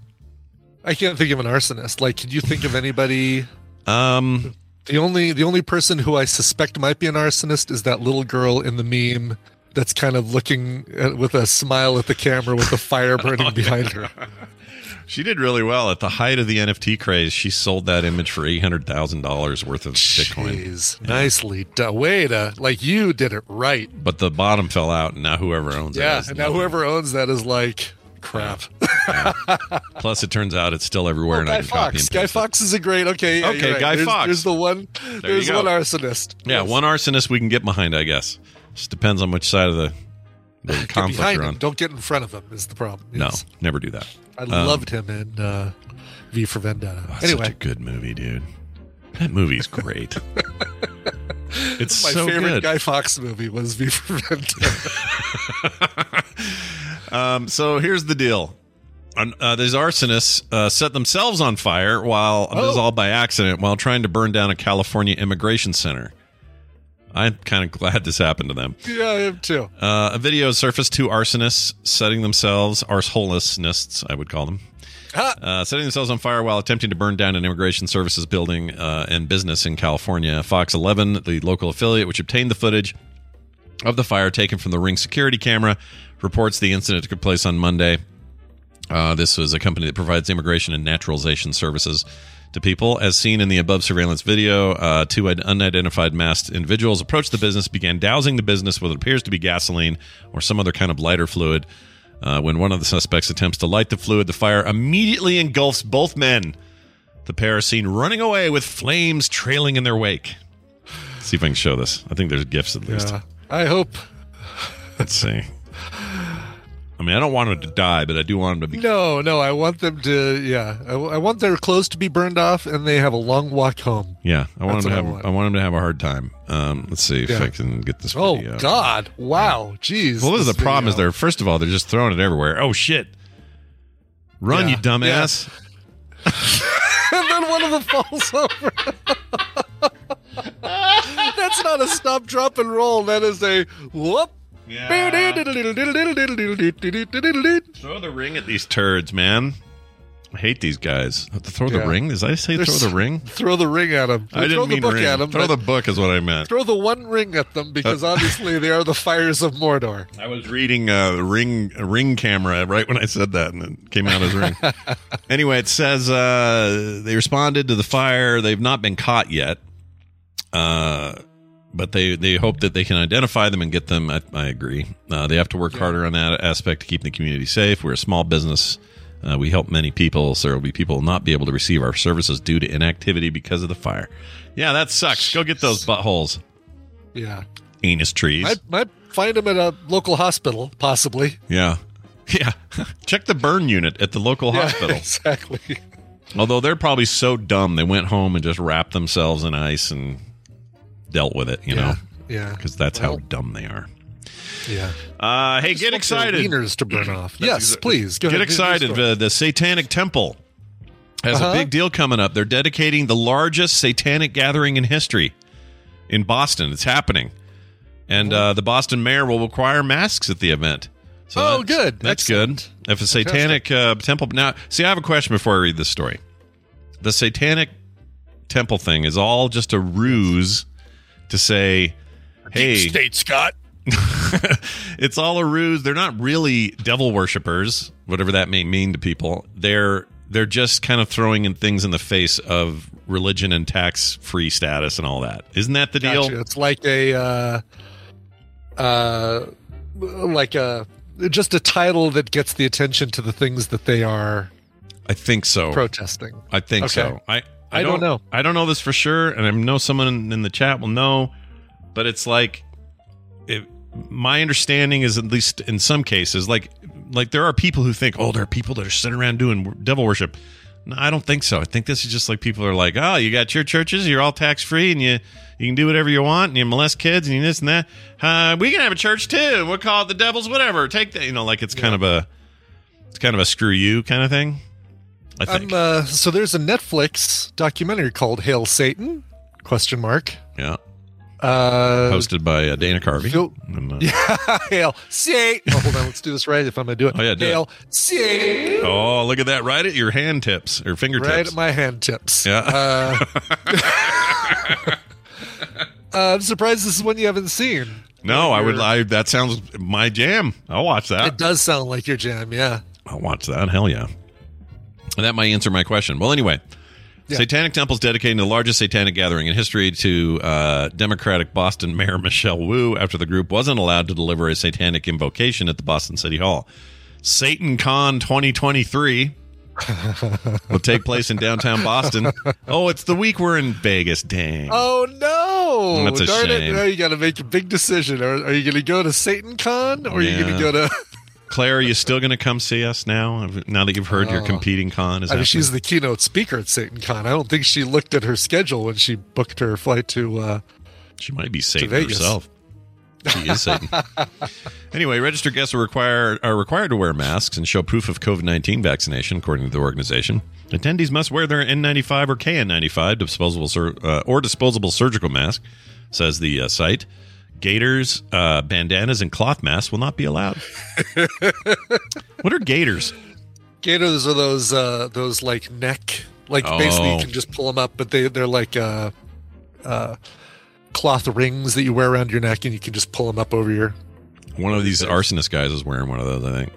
I can't think of an arsonist. Like, can you think of anybody? um. The only the only person who I suspect might be an arsonist is that little girl in the meme that's kind of looking at, with a smile at the camera with the fire burning oh, behind yeah. her. She did really well. At the height of the N F T craze, she sold that image for eight hundred thousand dollars worth of Jeez, Bitcoin. Yeah. Nicely done. Way to, like, you did it right. But the bottom fell out, and now whoever owns yeah, that is... Yeah, and now whoever it. owns that is like, crap. Yeah. Yeah. Plus, it turns out it's still everywhere, well, and Guy I can Fox. copy and paste Guy it. Fox is a great... Okay, yeah, okay, right. Guy there's, Fox. There's the one, there there's one arsonist. Yeah, yes. one arsonist we can get behind, I guess. Just depends on which side of the... Get behind him. Don't get in front of him is the problem. No, it's, never do that. I um, loved him in uh, V for Vendetta. Oh, anyway. Such a good movie, dude. That movie's great. It's my so favorite good. Guy Fawkes movie was V for Vendetta. um, so here's the deal. Uh, these arsonists uh, set themselves on fire while oh. this is all by accident while trying to burn down a California immigration center. I'm kind of glad this happened to them. Yeah, I am too. Uh, a video surfaced, two arsonists setting themselves, arseholists, I would call them, ah. uh, setting themselves on fire while attempting to burn down an immigration services building uh, and business in California. Fox eleven, the local affiliate, which obtained the footage of the fire taken from the Ring security camera, reports the incident took place on Monday. Uh, this was a company that provides immigration and naturalization services to people. As seen in the above surveillance video, uh, two unidentified masked individuals approached the business, began dousing the business with what appears to be gasoline or some other kind of lighter fluid. Uh, when one of the suspects attempts to light the fluid, the fire immediately engulfs both men, The pair are seen running away with flames trailing in their wake. Let's see if I can show this. I think there's gifts at least. Yeah, I hope. Let's see. I mean, I don't want them to die, but I do want them to be... No, no, I want them to, yeah. I, I want their clothes to be burned off, and they have a long walk home. Yeah, I want, them to, have, I want. I want them to have a hard time. Um, let's see if yeah. I can get this oh, video. Oh, God. Wow. Jeez. Well, this, this is the problem video. Is they're, first of all, they're just throwing it everywhere. Oh, shit. Run, yeah. you dumbass. Yeah. And then one of them falls over. That's not a stop, drop, and roll. That is a whoop. Yeah. Throw the ring at these turds, man. I hate these guys. Throw the yeah. ring? Did I say There's, throw the ring? Throw the ring at them. I didn't throw mean the book ring. At them. Throw the book is what I meant. Throw the one ring at them because uh, obviously they are the fires of Mordor. I was reading uh, ring ring camera right when I said that, and it came out as ring. Anyway, it says uh, they responded to the fire. They've not been caught yet. Uh... But they, they hope that they can identify them and get them. I, I agree. Uh, they have to work yeah. harder on that aspect to keep the community safe. We're a small business. Uh, we help many people, so there will be people who will not be able to receive our services due to inactivity because of the fire. Yeah, that sucks. Jeez. Go get those buttholes. Yeah. Anus trees. Might, might find them at a local hospital, possibly. Yeah. Yeah. Check the burn unit at the local yeah, hospital. Exactly. Although they're probably so dumb, they went home and just wrapped themselves in ice and... dealt with it, you yeah, know, yeah, because that's well, how dumb they are. Yeah. Uh, hey, get excited! Wieners to burn off. Yes, exa- please. Go get ahead, excited! The, the Satanic Temple has uh-huh. a big deal coming up. They're dedicating the largest satanic gathering in history in Boston. It's happening, and uh, the Boston mayor will require masks at the event. So oh, that's, good. That's Excellent. Good. If a satanic uh, temple now, see, I have a question before I read this story. The Satanic Temple thing is all just a ruse. To say, hey, Deep State Scott, it's all a ruse. They're not really devil worshippers, whatever that may mean to people. They're they're just kind of throwing in things in the face of religion and tax free status and all that. Isn't that the gotcha. Deal? It's like a, uh, uh, like a just a title that gets the attention to the things that they are. I think so. Protesting. I think okay. so. I. I don't, I don't know. I don't know this for sure, and I know someone in the chat will know, but it's like it, my understanding is, at least in some cases, like like there are people who think, oh, there are people that are sitting around doing devil worship. No, I don't think so. I think this is just like people are like, oh, you got your churches, you're all tax-free, and you, you can do whatever you want, and you molest kids, and you this and that. Uh, we can have a church, too. We'll call it the devil's whatever. Take that. You know, like it's yeah. kind of a it's kind of a screw you kind of thing. I think. I'm, uh, so there's a Netflix documentary called Hail Satan? Question mark. Yeah. Uh, Hosted by uh, Dana Carvey. So, and, uh, yeah, Hail Satan. Oh, hold on, let's do this right if I'm going to do it. Oh, yeah, do Hail it. Satan. Oh, look at that. Right at your hand tips or fingertips. Right at my hand tips. Yeah. Uh, uh, I'm surprised this is one you haven't seen. No, like I would. I, that sounds my jam. I'll watch that. It does sound like your jam, yeah. I'll watch that. Hell yeah. And that might answer my question. Well, anyway, yeah. Satanic Temple's dedicating the largest satanic gathering in history to uh, Democratic Boston Mayor Michelle Wu after the group wasn't allowed to deliver a satanic invocation at the Boston City Hall. SatanCon twenty twenty-three will take place in downtown Boston. Oh, it's the week we're in Vegas. Dang. Oh, no. That's a Darn shame. It. Now you got to make a big decision. Are, are you going to go to SatanCon or are yeah. you going to go to... Claire, are you still going to come see us now, now that you've heard uh, your competing con? Is I mean, she's the keynote speaker at SatanCon. I don't think she looked at her schedule when she booked her flight to uh She might be Satan herself. She is Satan. Anyway, registered guests are required, are required to wear masks and show proof of covid nineteen vaccination, according to the organization. Attendees must wear their N ninety-five or K N ninety-five disposable sur- uh, or disposable surgical mask, says the uh, site. Gaiters, uh, bandanas, and cloth masks will not be allowed. What are gaiters? Gaiters are those uh, those like neck, like oh. basically you can just pull them up, but they they're like uh, uh, cloth rings that you wear around your neck, and you can just pull them up over your. One of these arsonist guys is wearing one of those, I think.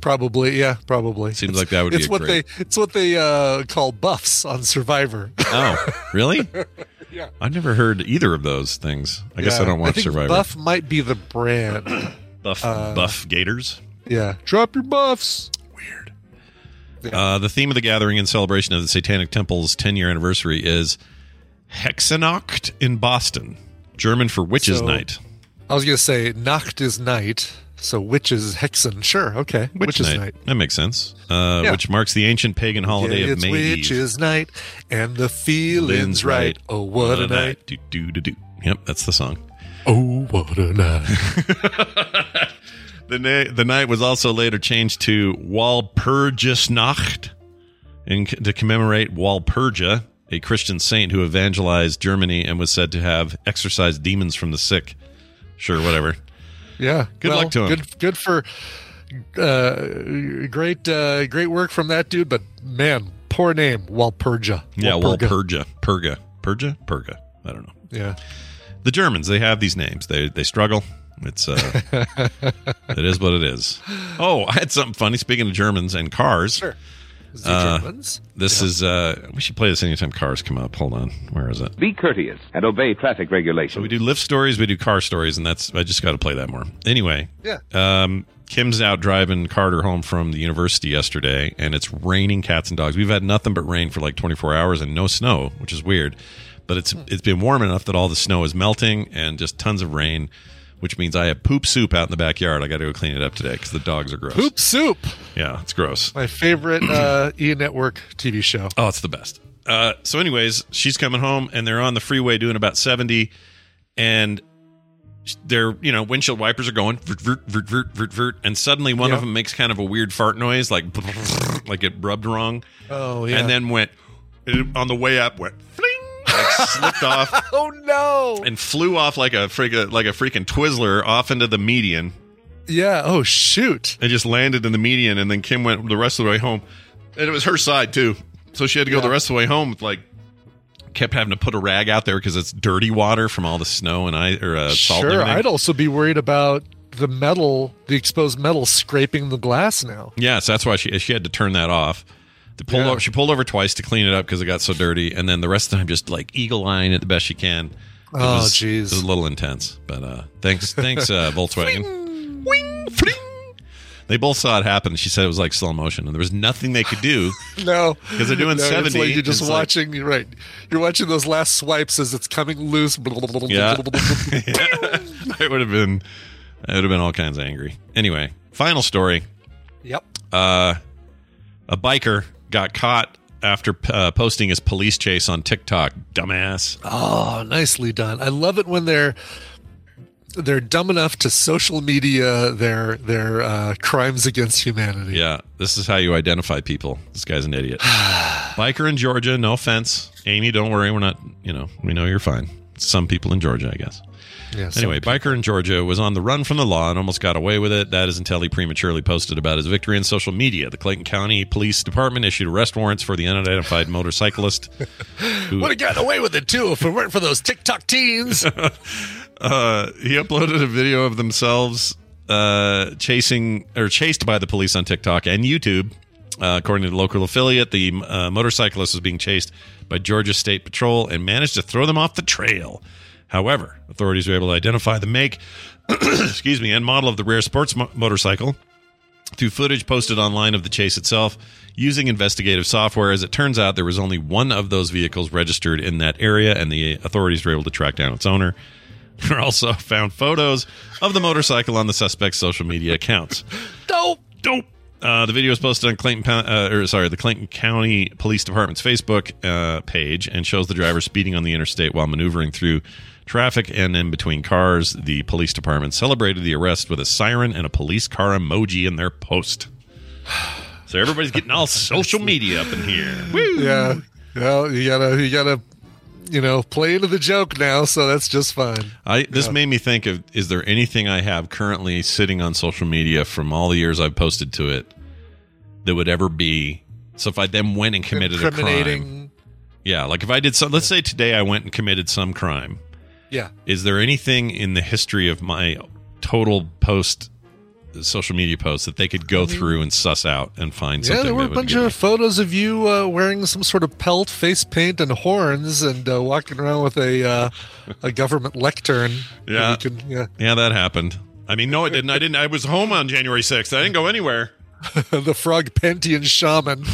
Probably, yeah, probably. Seems it's, like that would it's be a what great... they it's what they uh, call buffs on Survivor. Oh, really? Yeah. I've never heard either of those things. I yeah. guess I don't watch I think Survivor. Buff might be the brand. buff, uh, buff Gators. Yeah, drop your buffs. Weird. Uh, the theme of the gathering in celebration of the Satanic Temple's ten-year anniversary is Hexenacht in Boston, German for Witches' so, Night. I was going to say Nacht is night, so witches, hexen, sure, okay. Witch Witches' night. night. That makes sense. Uh, yeah. Which marks the ancient pagan holiday yeah, of May Eve. It's Witches' Night, and the feeling's right. right. Oh, what, what a, a night. night. Do, do, do, do. Yep, that's the song. Oh, what a night. The, na- the night was also later changed to Walpurgisnacht in c- to commemorate Walpurga, a Christian saint who evangelized Germany and was said to have exorcised demons from the sick. Sure, whatever. Yeah. Good well, luck to him. Good, good for uh, great uh, great work from that dude, but man, poor name, Walpurga. Walpurga. Yeah, Walpurga. Purga. Purga? Purga. I don't know. Yeah. The Germans, they have these names. They they struggle. It's uh, it is what it is. Oh, I had something funny. Speaking of Germans and cars, sure. The uh, Germans. This yeah. is uh, we should play this anytime cars come up. Hold on, where is it? Be courteous and obey traffic regulations. So we do lift stories, we do car stories, and that's I just got to play that more. Anyway, yeah. Um, Kim's out driving Carter home from the university yesterday, and it's raining cats and dogs. We've had nothing but rain for like twenty-four hours and no snow, which is weird. But it's hmm. it's been warm enough that all the snow is melting and just tons of rain. Which means I have poop soup out in the backyard. I got to go clean it up today because the dogs are gross. Poop soup. Yeah, it's gross. My favorite uh, E! Network T V show. Oh, it's the best. Uh, so anyways, she's coming home, and they're on the freeway doing about seventy, and their you know windshield wipers are going vert, vert, vert, vert, vert, vert, and suddenly one yeah. of them makes kind of a weird fart noise, like like it rubbed wrong. Oh, yeah. And then went, on the way up, went, fling. Like slipped off. Oh no! And flew off like a freaking like a freaking Twizzler off into the median. Yeah. Oh shoot! It just landed in the median, and then Kim went the rest of the way home, and it was her side too, so she had to go yeah. the rest of the way home. With, like, kept having to put a rag out there because it's dirty water from all the snow and ice or uh, salt. Sure, and everything. I'd also be worried about the metal, the exposed metal scraping the glass now. Yeah, so that's why she she had to turn that off. They pulled yeah. over, she pulled over twice to clean it up because it got so dirty, and then the rest of the time just like eagle-eyeing it the best she can. It oh, jeez. It was a little intense, but uh, thanks, thanks uh, Volkswagen. Fling, wing, fling. They both saw it happen. She said it was like slow motion, and there was nothing they could do. No. Because they're doing no, seventy. It's like you're just watching, like, you're right, you're watching those last swipes as it's coming loose. Yeah. I would have been, I would have been all kinds of angry. Anyway, final story. Yep. Uh, a biker got caught after uh, posting his police chase on TikTok. Dumbass. Oh, nicely done. I love it when they're they're dumb enough to social media their their uh, crimes against humanity. Yeah, this is how you identify people. This guy's an idiot. Biker in Georgia, no offense. Amy, don't worry. We're not, you know, we know you're fine. Some people in Georgia, I guess. Yeah, anyway, biker in Georgia was on the run from the law and almost got away with it. That is until he prematurely posted about his victory on social media. The Clayton County Police Department issued arrest warrants for the unidentified motorcyclist. Who would have gotten away with it, too, if it weren't for those TikTok teens. uh, he uploaded a video of themselves uh, chasing or chased by the police on TikTok and YouTube. Uh, according to the local affiliate, the uh, motorcyclist was being chased by Georgia State Patrol and managed to throw them off the trail. However, authorities were able to identify the make, excuse me, and model of the rare sports mo- motorcycle through footage posted online of the chase itself using investigative software. As it turns out, there was only one of those vehicles registered in that area, and the authorities were able to track down its owner. They also found photos of the motorcycle on the suspect's social media accounts. Dope, dope. Uh, the video was posted on Clayton, uh, or sorry, the Clayton County Police Department's Facebook uh, page and shows the driver speeding on the interstate while maneuvering through traffic and in between cars. The police department celebrated the arrest with a siren and a police car emoji in their post. So everybody's getting all social media up in here. Woo! Yeah, well, you gotta, you gotta, you know, play into the joke now. So that's just fine. I this yeah. made me think of: is there anything I have currently sitting on social media from all the years I've posted to it that would ever be? So if I then went and committed a crime, yeah, like if I did some, let's say today I went and committed some crime. Yeah. Is there anything in the history of my total post, social media posts that they could go through and suss out and find yeah, something? Yeah, there were a bunch of me. photos of you uh, wearing some sort of pelt, face paint, and horns, and uh, walking around with a uh, a government lectern. Yeah. Can, yeah, yeah, that happened. I mean, no, it didn't. I didn't. I was home on January sixth. I didn't go anywhere. The Frog Pantheon Shaman.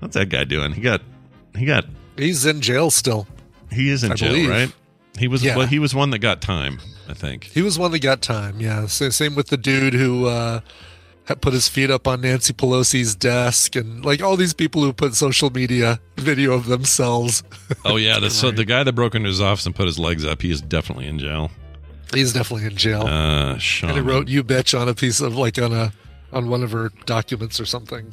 What's that guy doing? He got, he got. He's in jail still. He is in I jail, believe. Right? He was. Yeah. Well, he was one that got time, I think. He was one that got time. Yeah. So, same with the dude who uh, put his feet up on Nancy Pelosi's desk, and like all these people who put social media video of themselves. Oh yeah, the, right. So the guy that broke into his office and put his legs up, he is definitely in jail. He's definitely in jail. Uh, Sean. And he wrote "you bitch" on a piece of like on a on one of her documents or something.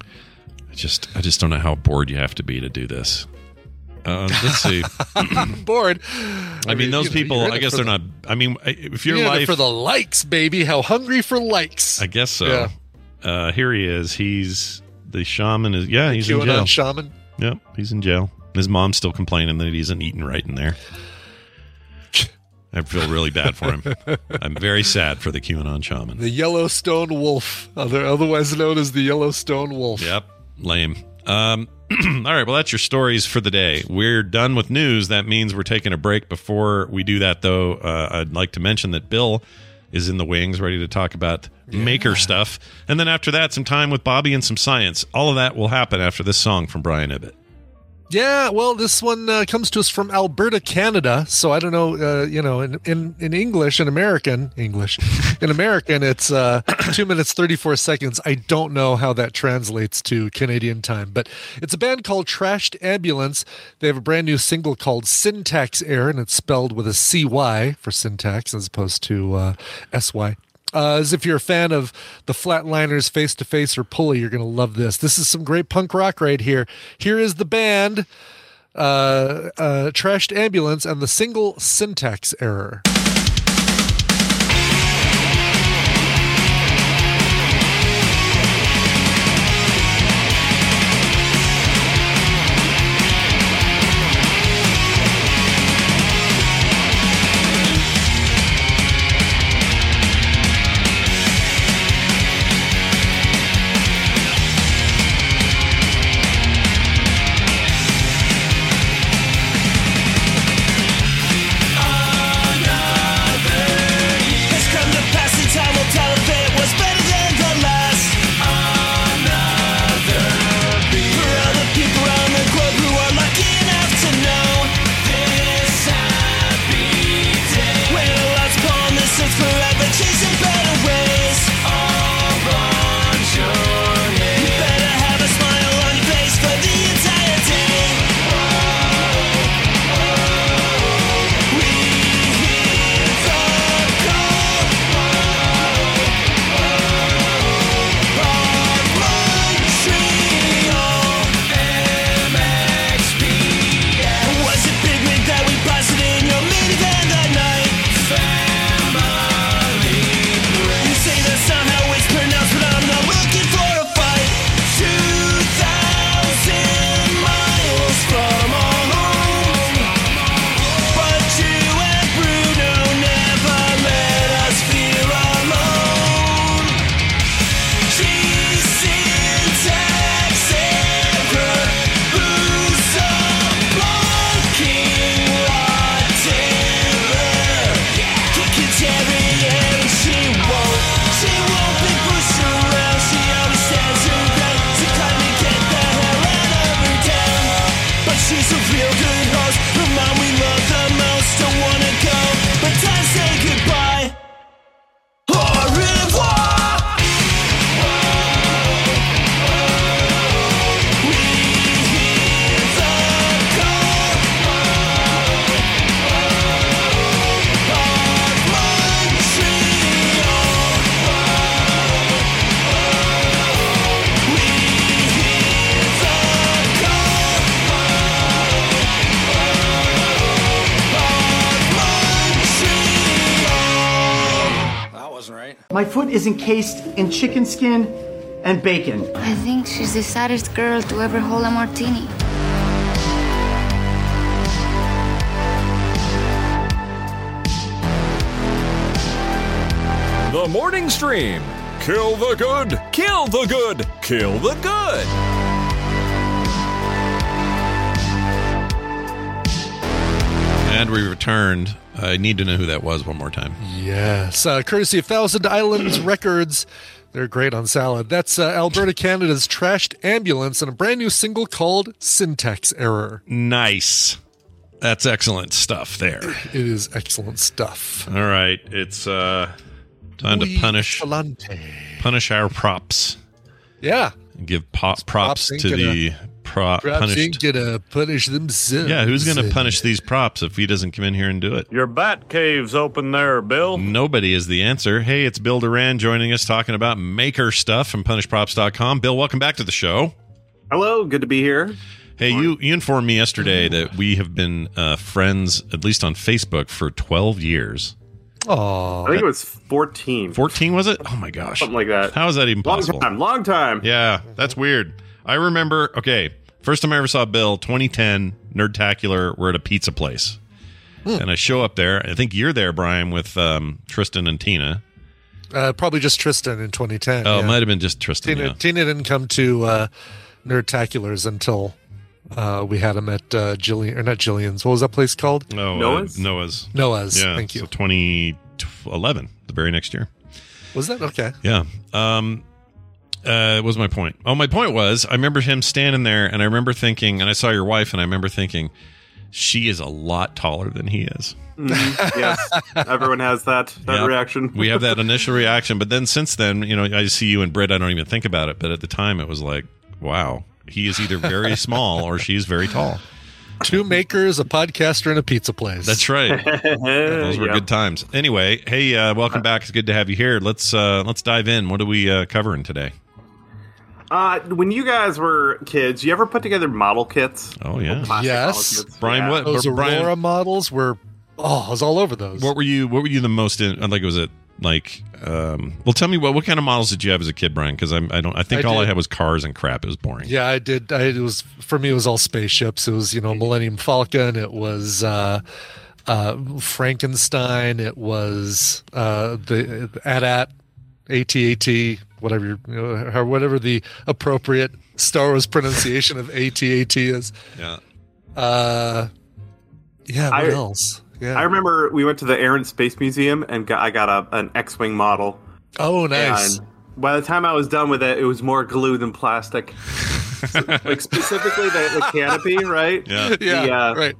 I just I just don't know how bored you have to be to do this. Uh, let's see. I'm bored. I, I mean, mean, those you know, people. I guess they're the, not. I mean, if your you're life for the likes, baby. How hungry for likes? I guess so. Yeah. Uh, here he is. He's the shaman. Is yeah. The he's Q in jail. Shaman. Yep. He's in jail. His mom's still complaining that he isn't eating right in there. I feel really bad for him. I'm very sad for the QAnon shaman. The Yellowstone Wolf, other, otherwise known as the Yellowstone Wolf. Yep, lame. Um, all right, well, that's your stories for the day. We're done with news. That means we're taking a break. Before we do that, though, uh, I'd like to mention that Bill is in the wings, ready to talk about yeah. maker stuff. And then after that, some time with Bobby and some science. All of that will happen after this song from Brian Ibbett. Yeah, well, this one uh, comes to us from Alberta, Canada. So I don't know, uh, you know, in, in, in English, in American, English, in American, it's uh, two minutes, thirty-four seconds. I don't know how that translates to Canadian time, but it's a band called Trashed Ambulance. They have a brand new single called Syntax Air, and it's spelled with a C Y for syntax as opposed to uh, S Y. Uh, as if you're a fan of the Flatliners, Face to Face, or Pulley, you're going to love this. This is some great punk rock right here. Here is the band, uh, uh, Trashed Ambulance, and the single Syntax Error. My foot is encased in chicken skin and bacon. I think she's the saddest girl to ever hold a martini. The Morning Stream. Kill the good, kill the good, kill the good. And we returned. I need to know who that was one more time. Yes. Uh, courtesy of Thousand Islands Records, They're great on salad. That's uh, Alberta, Canada's Trashed Ambulance and a brand new single called Syntax Error. Nice. That's excellent stuff there. It is excellent stuff. All right. It's uh, time Uy, to punish Palante. punish our props. Yeah. And give pop, props, props to the pro- props ain't gonna punish themselves. Yeah, who's going to punish these props if he doesn't come in here and do it? Your bat cave's open there, Bill. Nobody is the answer. Hey, it's Bill Duran joining us talking about maker stuff from punish props dot com. Bill, welcome back to the show. Hello. Good to be here. Hey, you, you informed me yesterday that we have been uh, friends, at least on Facebook, for twelve years. Oh, I think that, it was fourteen. fourteen, was it? Oh, my gosh. Something like that. How is that even possible? Long time. Long time. Yeah, that's weird. I remember, okay, first time I ever saw Bill, twenty ten, Nerdtacular, we're at a pizza place. Mm. And I show up there. I think you're there, Brian, with um, Tristan and Tina. Uh, probably just Tristan in twenty ten. Oh, yeah. It might have been just Tristan. Tina, yeah. Tina didn't come to uh, Nerdtaculars until... Uh, we had him at uh, Jillian, or not Jillian's. What was that place called? No, Noah's? Uh, Noah's. Noah's. Yeah, thank you. So twenty eleven, the very next year. Was that? Okay. Yeah. Um, uh, what was my point? Oh, my point was, I remember him standing there, and I remember thinking, and I saw your wife, and I remember thinking, she is a lot taller than he is. Mm-hmm. Yes. Everyone has that, that yeah. reaction. We have that initial reaction. But then since then, you know, I see you and Britt, I don't even think about it. But at the time, it was like, wow. He is either very small or she's very tall. Two makers, a podcaster, and a pizza place. That's right. Those were yep. good times. Anyway, hey, uh, welcome back. It's good to have you here. Let's uh, let's dive in. What are we uh, covering today? Uh, when you guys were kids, you ever put together model kits? Oh, yeah. Yes. Kits? Brian, yeah. what? Those Brian, Aurora models were, oh, I was all over those. What were you What were you the most in? Like, was it like, um, well, tell me what what kind of models did you have as a kid, Brian? Because I'm I don't I think I all did. I had was cars and crap. It was boring. Yeah, I did. I, it was for me. It was all spaceships. It was you know Millennium Falcon. It was uh, uh, Frankenstein. It was uh, the AT-AT, AT-AT, whatever you know, or whatever the appropriate Star Wars pronunciation of AT-AT is. Yeah. Uh, yeah. What I, else? Yeah. I remember we went to the Air and Space Museum and got, I got a, an X-Wing model. Oh, nice. And by the time I was done with it, it was more glue than plastic. So, like specifically the, the canopy, right? Yeah, the, yeah uh, right.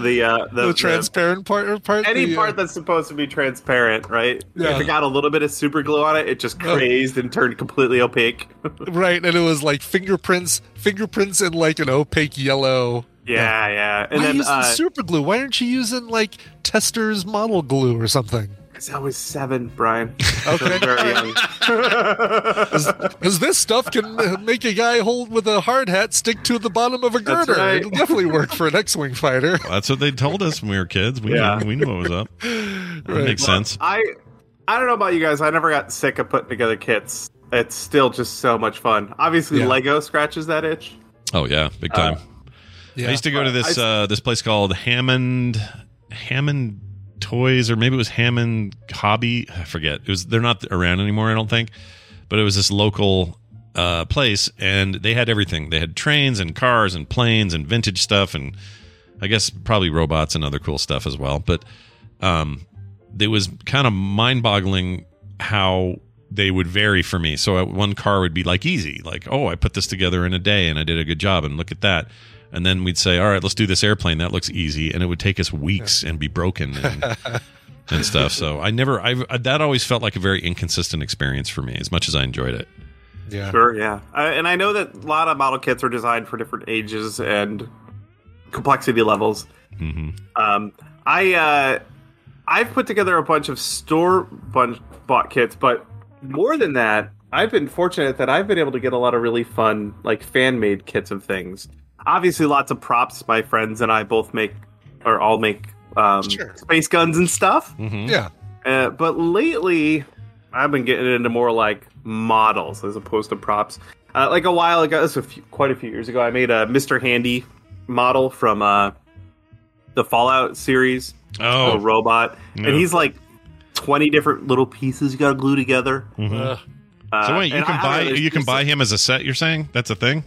The, uh, the, the transparent the, part, part? Any the, part uh, that's supposed to be transparent, right? Yeah. If it got a little bit of super glue on it, it just crazed oh. and turned completely opaque. Right, and it was like fingerprints, fingerprints in like an opaque yellow... Yeah, yeah, yeah. And Why then, using uh, super glue? Why aren't you using like tester's model glue or something? Because I was seven, Brian. Okay, very young. Because this stuff can make a guy hold with a hard hat stick to the bottom of a girder. Right. It'll definitely work for an X-wing fighter. Well, that's what they told us when we were kids. We yeah. knew, we knew what was up. That right. makes well, sense. I I don't know about you guys. I never got sick of putting together kits. It's still just so much fun. Obviously, yeah. Lego scratches that itch. Oh yeah, big time. Uh, Yeah. I used to go to this uh, this place called Hammond Hammond Toys, or maybe it was Hammond Hobby. I forget. It was they're not around anymore, I don't think. But it was this local uh, place, and they had everything. They had trains and cars and planes and vintage stuff, and I guess probably robots and other cool stuff as well. But um, it was kind of mind-boggling how they would vary for me. So one car would be like easy, like, oh, I put this together in a day, and I did a good job, and look at that. And then we'd say, all right, let's do this airplane. That looks easy. And it would take us weeks and be broken and, and stuff. So I never, I've, that always felt like a very inconsistent experience for me, as much as I enjoyed it. Yeah. Sure, yeah. I, and I know that a lot of model kits are designed for different ages and complexity levels. Mm-hmm. Um, I, uh, I've put together a bunch of store-bought kits, but more than that, I've been fortunate that I've been able to get a lot of really fun, like, fan-made kits of things. Obviously, lots of props. My friends and I both make, or all make, um, sure. space guns and stuff. Mm-hmm. Yeah. Uh, but lately, I've been getting into more like models as opposed to props. Uh, like a while ago, this was a few, quite a few years ago, I made a Mister Handy model from uh, the Fallout series. Oh. A robot. No. And he's like twenty different little pieces you got to glue together. Mm-hmm. Uh, so wait, you can I, buy I know, you can buy him as a set, you're saying? That's a thing?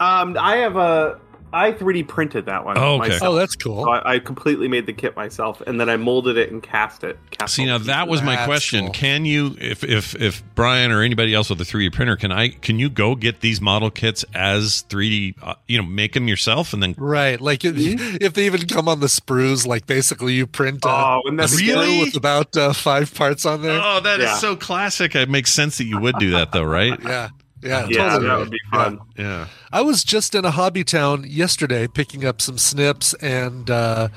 Um, I have a I three D printed that one. Oh, okay. Myself. Oh, that's cool. So I, I completely made the kit myself, and then I molded it and cast it. Cast See, now that was my that's question. Cool. Can you, if if if Brian or anybody else with a three D printer, can I? Can you go get these model kits as three D? Uh, you know, make them yourself, and then right, like it, mm-hmm. if they even come on the sprues, like basically you print. Uh, oh, and that's really with about uh, five parts on there. Oh, that yeah. is so classic. It makes sense that you would do that, though, right? yeah. Yeah, yeah, totally. That would be fun. Yeah. yeah. I was just in a hobby town yesterday picking up some snips and uh,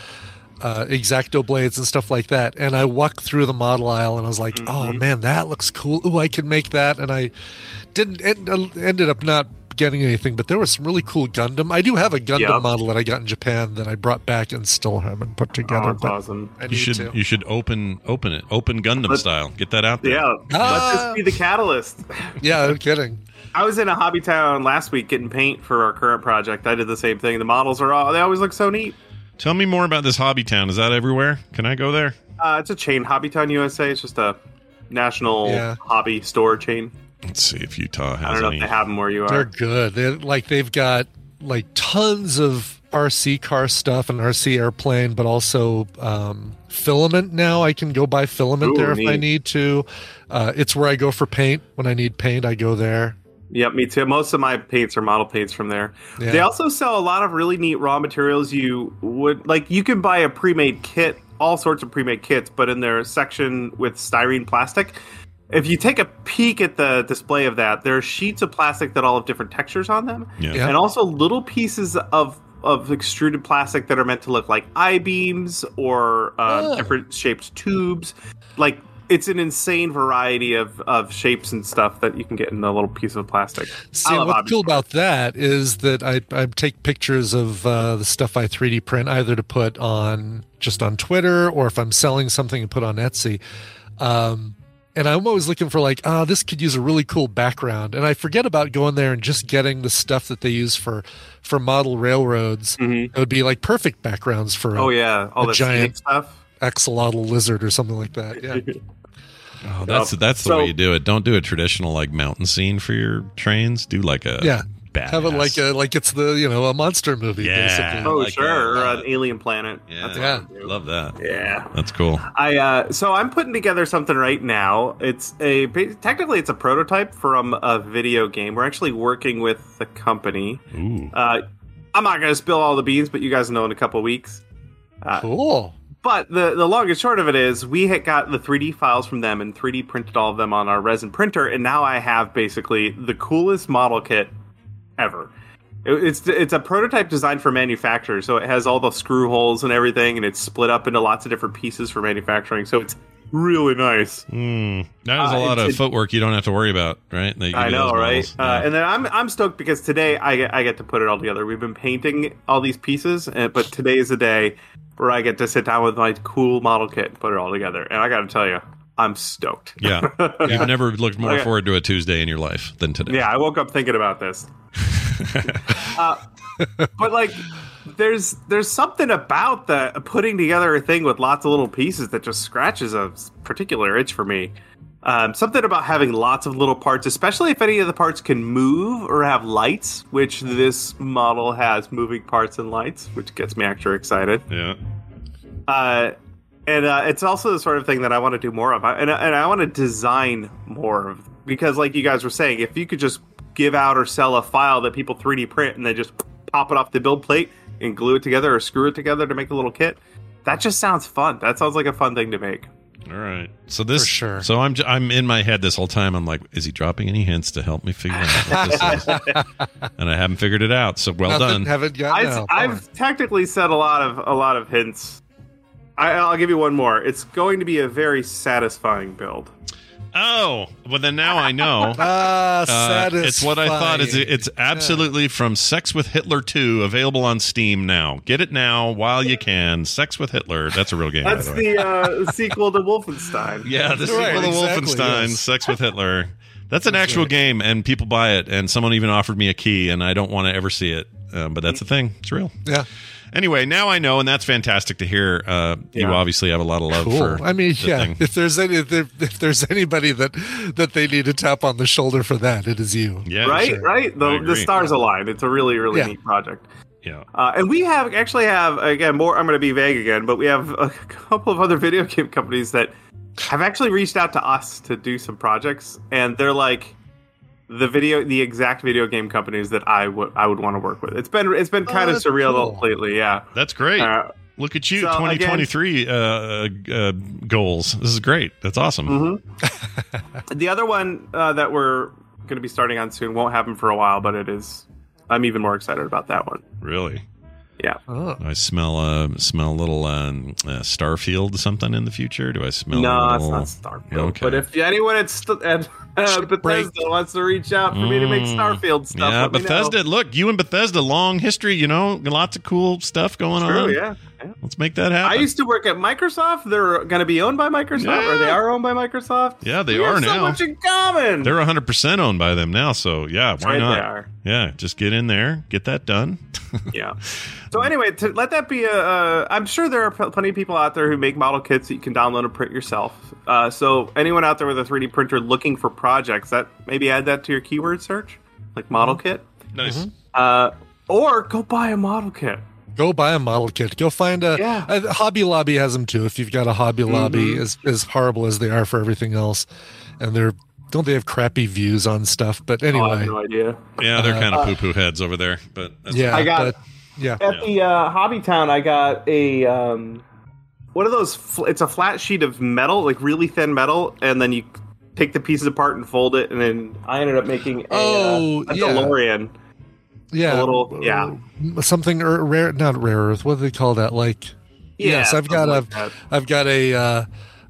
uh, X-Acto blades and stuff like that. And I walked through the model aisle and I was like, mm-hmm. oh, man, that looks cool. Ooh, I can make that. And I didn't end, ended up not getting anything, but there was some really cool Gundam. I do have a Gundam yep. model that I got in Japan that I brought back and still haven't put together. Oh, that's awesome. You should to. you should open open it. Open Gundam let's, style. Get that out there. Yeah. Ah. Let's just be the catalyst. Yeah, no kidding. I was in a hobby town last week getting paint for our current project. I did the same thing. The models are all, they always look so neat. Tell me more about this hobby town. Is that everywhere? Can I go there? Uh, it's a chain, Hobby Town U S A. It's just a national yeah. hobby store chain. Let's see if Utah has I don't know any. If they have them where you are. They're good. They're, like, they've got like tons of R C car stuff and R C airplane, but also um, filament now. I can go buy filament Ooh, there neat. If I need to. Uh, it's where I go for paint. When I need paint, I go there. Yep, me too. Most of my paints are model paints from there. Yeah. They also sell a lot of really neat raw materials. You would like you can buy a pre-made kit, all sorts of pre-made kits, but in their section with styrene plastic, if you take a peek at the display of that, there are sheets of plastic that all have different textures on them, yeah. Yeah. and also little pieces of of extruded plastic that are meant to look like I-beams or uh, oh. different shaped tubes, like. It's an insane variety of, of shapes and stuff that you can get in a little piece of plastic. See, what's cool about that is that I, I take pictures of uh, the stuff I three D print either to put on just on Twitter or if I'm selling something and put on Etsy. Um, and I'm always looking for like, ah, oh, this could use a really cool background. And I forget about going there and just getting the stuff that they use for, for model railroads. Mm-hmm. It would be like perfect backgrounds for oh, a, yeah. All a giant stuff. Axolotl lizard or something like that. Yeah. Oh, that's that's the so, way you do it. Don't do a traditional like mountain scene for your trains. Do like a yeah. badass. Have it like a like it's the you know a monster movie. Yeah. Basically. Oh like sure, or an alien planet. Yeah. That's yeah. Love that. Yeah. That's cool. I uh, so I'm putting together something right now. It's a technically it's a prototype from a video game. We're actually working with the company. Ooh. Uh, I'm not going to spill all the beans, but you guys know in a couple weeks. Uh, cool. But the, the long and short of it is we had got the three D files from them and three D printed all of them on our resin printer. And now I have basically the coolest model kit ever. It, it's it's a prototype designed for manufacturers. So it has all the screw holes and everything. And it's split up into lots of different pieces for manufacturing. So it's really nice. Mm, that is a uh, lot of it, footwork you don't have to worry about, right? I know, right? Yeah. Uh, and then I'm I'm stoked because today I, I get to put it all together. We've been painting all these pieces. And, but today is the day where I get to sit down with my cool model kit and put it all together. And I got to tell you, I'm stoked. Yeah. You've never looked more okay. forward to a Tuesday in your life than today. Yeah, I woke up thinking about this. uh, but, like, there's there's something about the putting together a thing with lots of little pieces that just scratches a particular itch for me. Um, something about having lots of little parts, especially if any of the parts can move or have lights, which this model has moving parts and lights, which gets me extra excited. Yeah. Uh, and uh, it's also the sort of thing that I want to do more of. I, and, and I want to design more of. Because like you guys were saying, if you could just give out or sell a file that people three D print and they just pop it off the build plate and glue it together or screw it together to make a little kit, that just sounds fun. That sounds like a fun thing to make. All right. So this For sure. So I'm I'm in my head this whole time. I'm like, is he dropping any hints to help me figure out what this is? And I haven't figured it out. So well Nothing, done. Haven't got I, no, I've technically said a lot of a lot of hints. I, I'll give you one more. It's going to be a very satisfying build. Oh, well then now I know. Ah, uh, satisfying. It's what I thought. It's, it's absolutely yeah. from Sex with Hitler two, available on Steam now. Get it now while you can. Sex with Hitler. That's a real game. That's by the, the uh, sequel to Wolfenstein. Yeah, the That's sequel right, to exactly, Wolfenstein, yes. Sex with Hitler. That's an that's actual right. game, and people buy it, and someone even offered me a key, and I don't want to ever see it. Um, but that's the thing. It's real. Yeah. Anyway, now I know, and that's fantastic to hear. Uh, yeah. You obviously have a lot of love cool. for. I mean, the yeah. thing. If there's any, if, there, if there's anybody that that they need to tap on the shoulder for that, it is you. Yeah, right, sure. right. The, the stars yeah. align. It's a really, really yeah. neat project. Yeah. Uh, and we have actually have, again, more, I'm going to be vague again, but we have a couple of other video game companies that have actually reached out to us to do some projects. And they're like the video, the exact video game companies that I would, I would want to work with. It's been, it's been kind of oh, surreal cool. lately. Yeah. That's great. Uh, Look at you, so, twenty twenty-three again, uh, uh, goals. This is great. That's awesome. Mm-hmm. The other one uh, that we're going to be starting on soon won't happen for a while, but it is. I'm even more excited about that one. Really? Yeah. Oh. Do I smell uh, smell a little um, uh, Starfield something in the future? Do I smell? No, it's little... not Starfield. Okay. But if anyone at St- and, uh, Bethesda wants to reach out for mm. me to make Starfield stuff, yeah, let Bethesda. Me know. Look, you and Bethesda, long history. You know, lots of cool stuff going True, on. Yeah. yeah. Let's make that happen. I used to work at Microsoft. They're going to be owned by Microsoft, yeah. or they are owned by Microsoft. Yeah, they we are have now. So much in common. They're one hundred percent owned by them now. So yeah, why right, not? They are. Yeah, just get in there, get that done. Yeah. So anyway, to let that be a, uh, I'm sure there are p- plenty of people out there who make model kits that you can download and print yourself. Uh, so anyone out there with a three D printer looking for projects, that maybe add that to your keyword search, like model kit. Nice. Mm-hmm. Uh, or go buy a model kit. Go buy a model kit. Go find a, yeah. a Hobby Lobby has them too. If you've got a Hobby Lobby, mm-hmm. as as horrible as they are for everything else, and they're. Don't they have crappy views on stuff? But anyway, oh, I have no idea. Yeah, they're uh, kind of poo-poo heads over there. But that's yeah, I got but, yeah at yeah. the uh, Hobby Town. I got a um, one of those. Fl- it's a flat sheet of metal, like really thin metal, and then you take the pieces apart and fold it. And then I ended up making a, oh, uh, a yeah. DeLorean. Yeah, a little yeah something rare, not rare earth. What do they call that? Like yeah, yes, I've got like a, I've got a. Uh,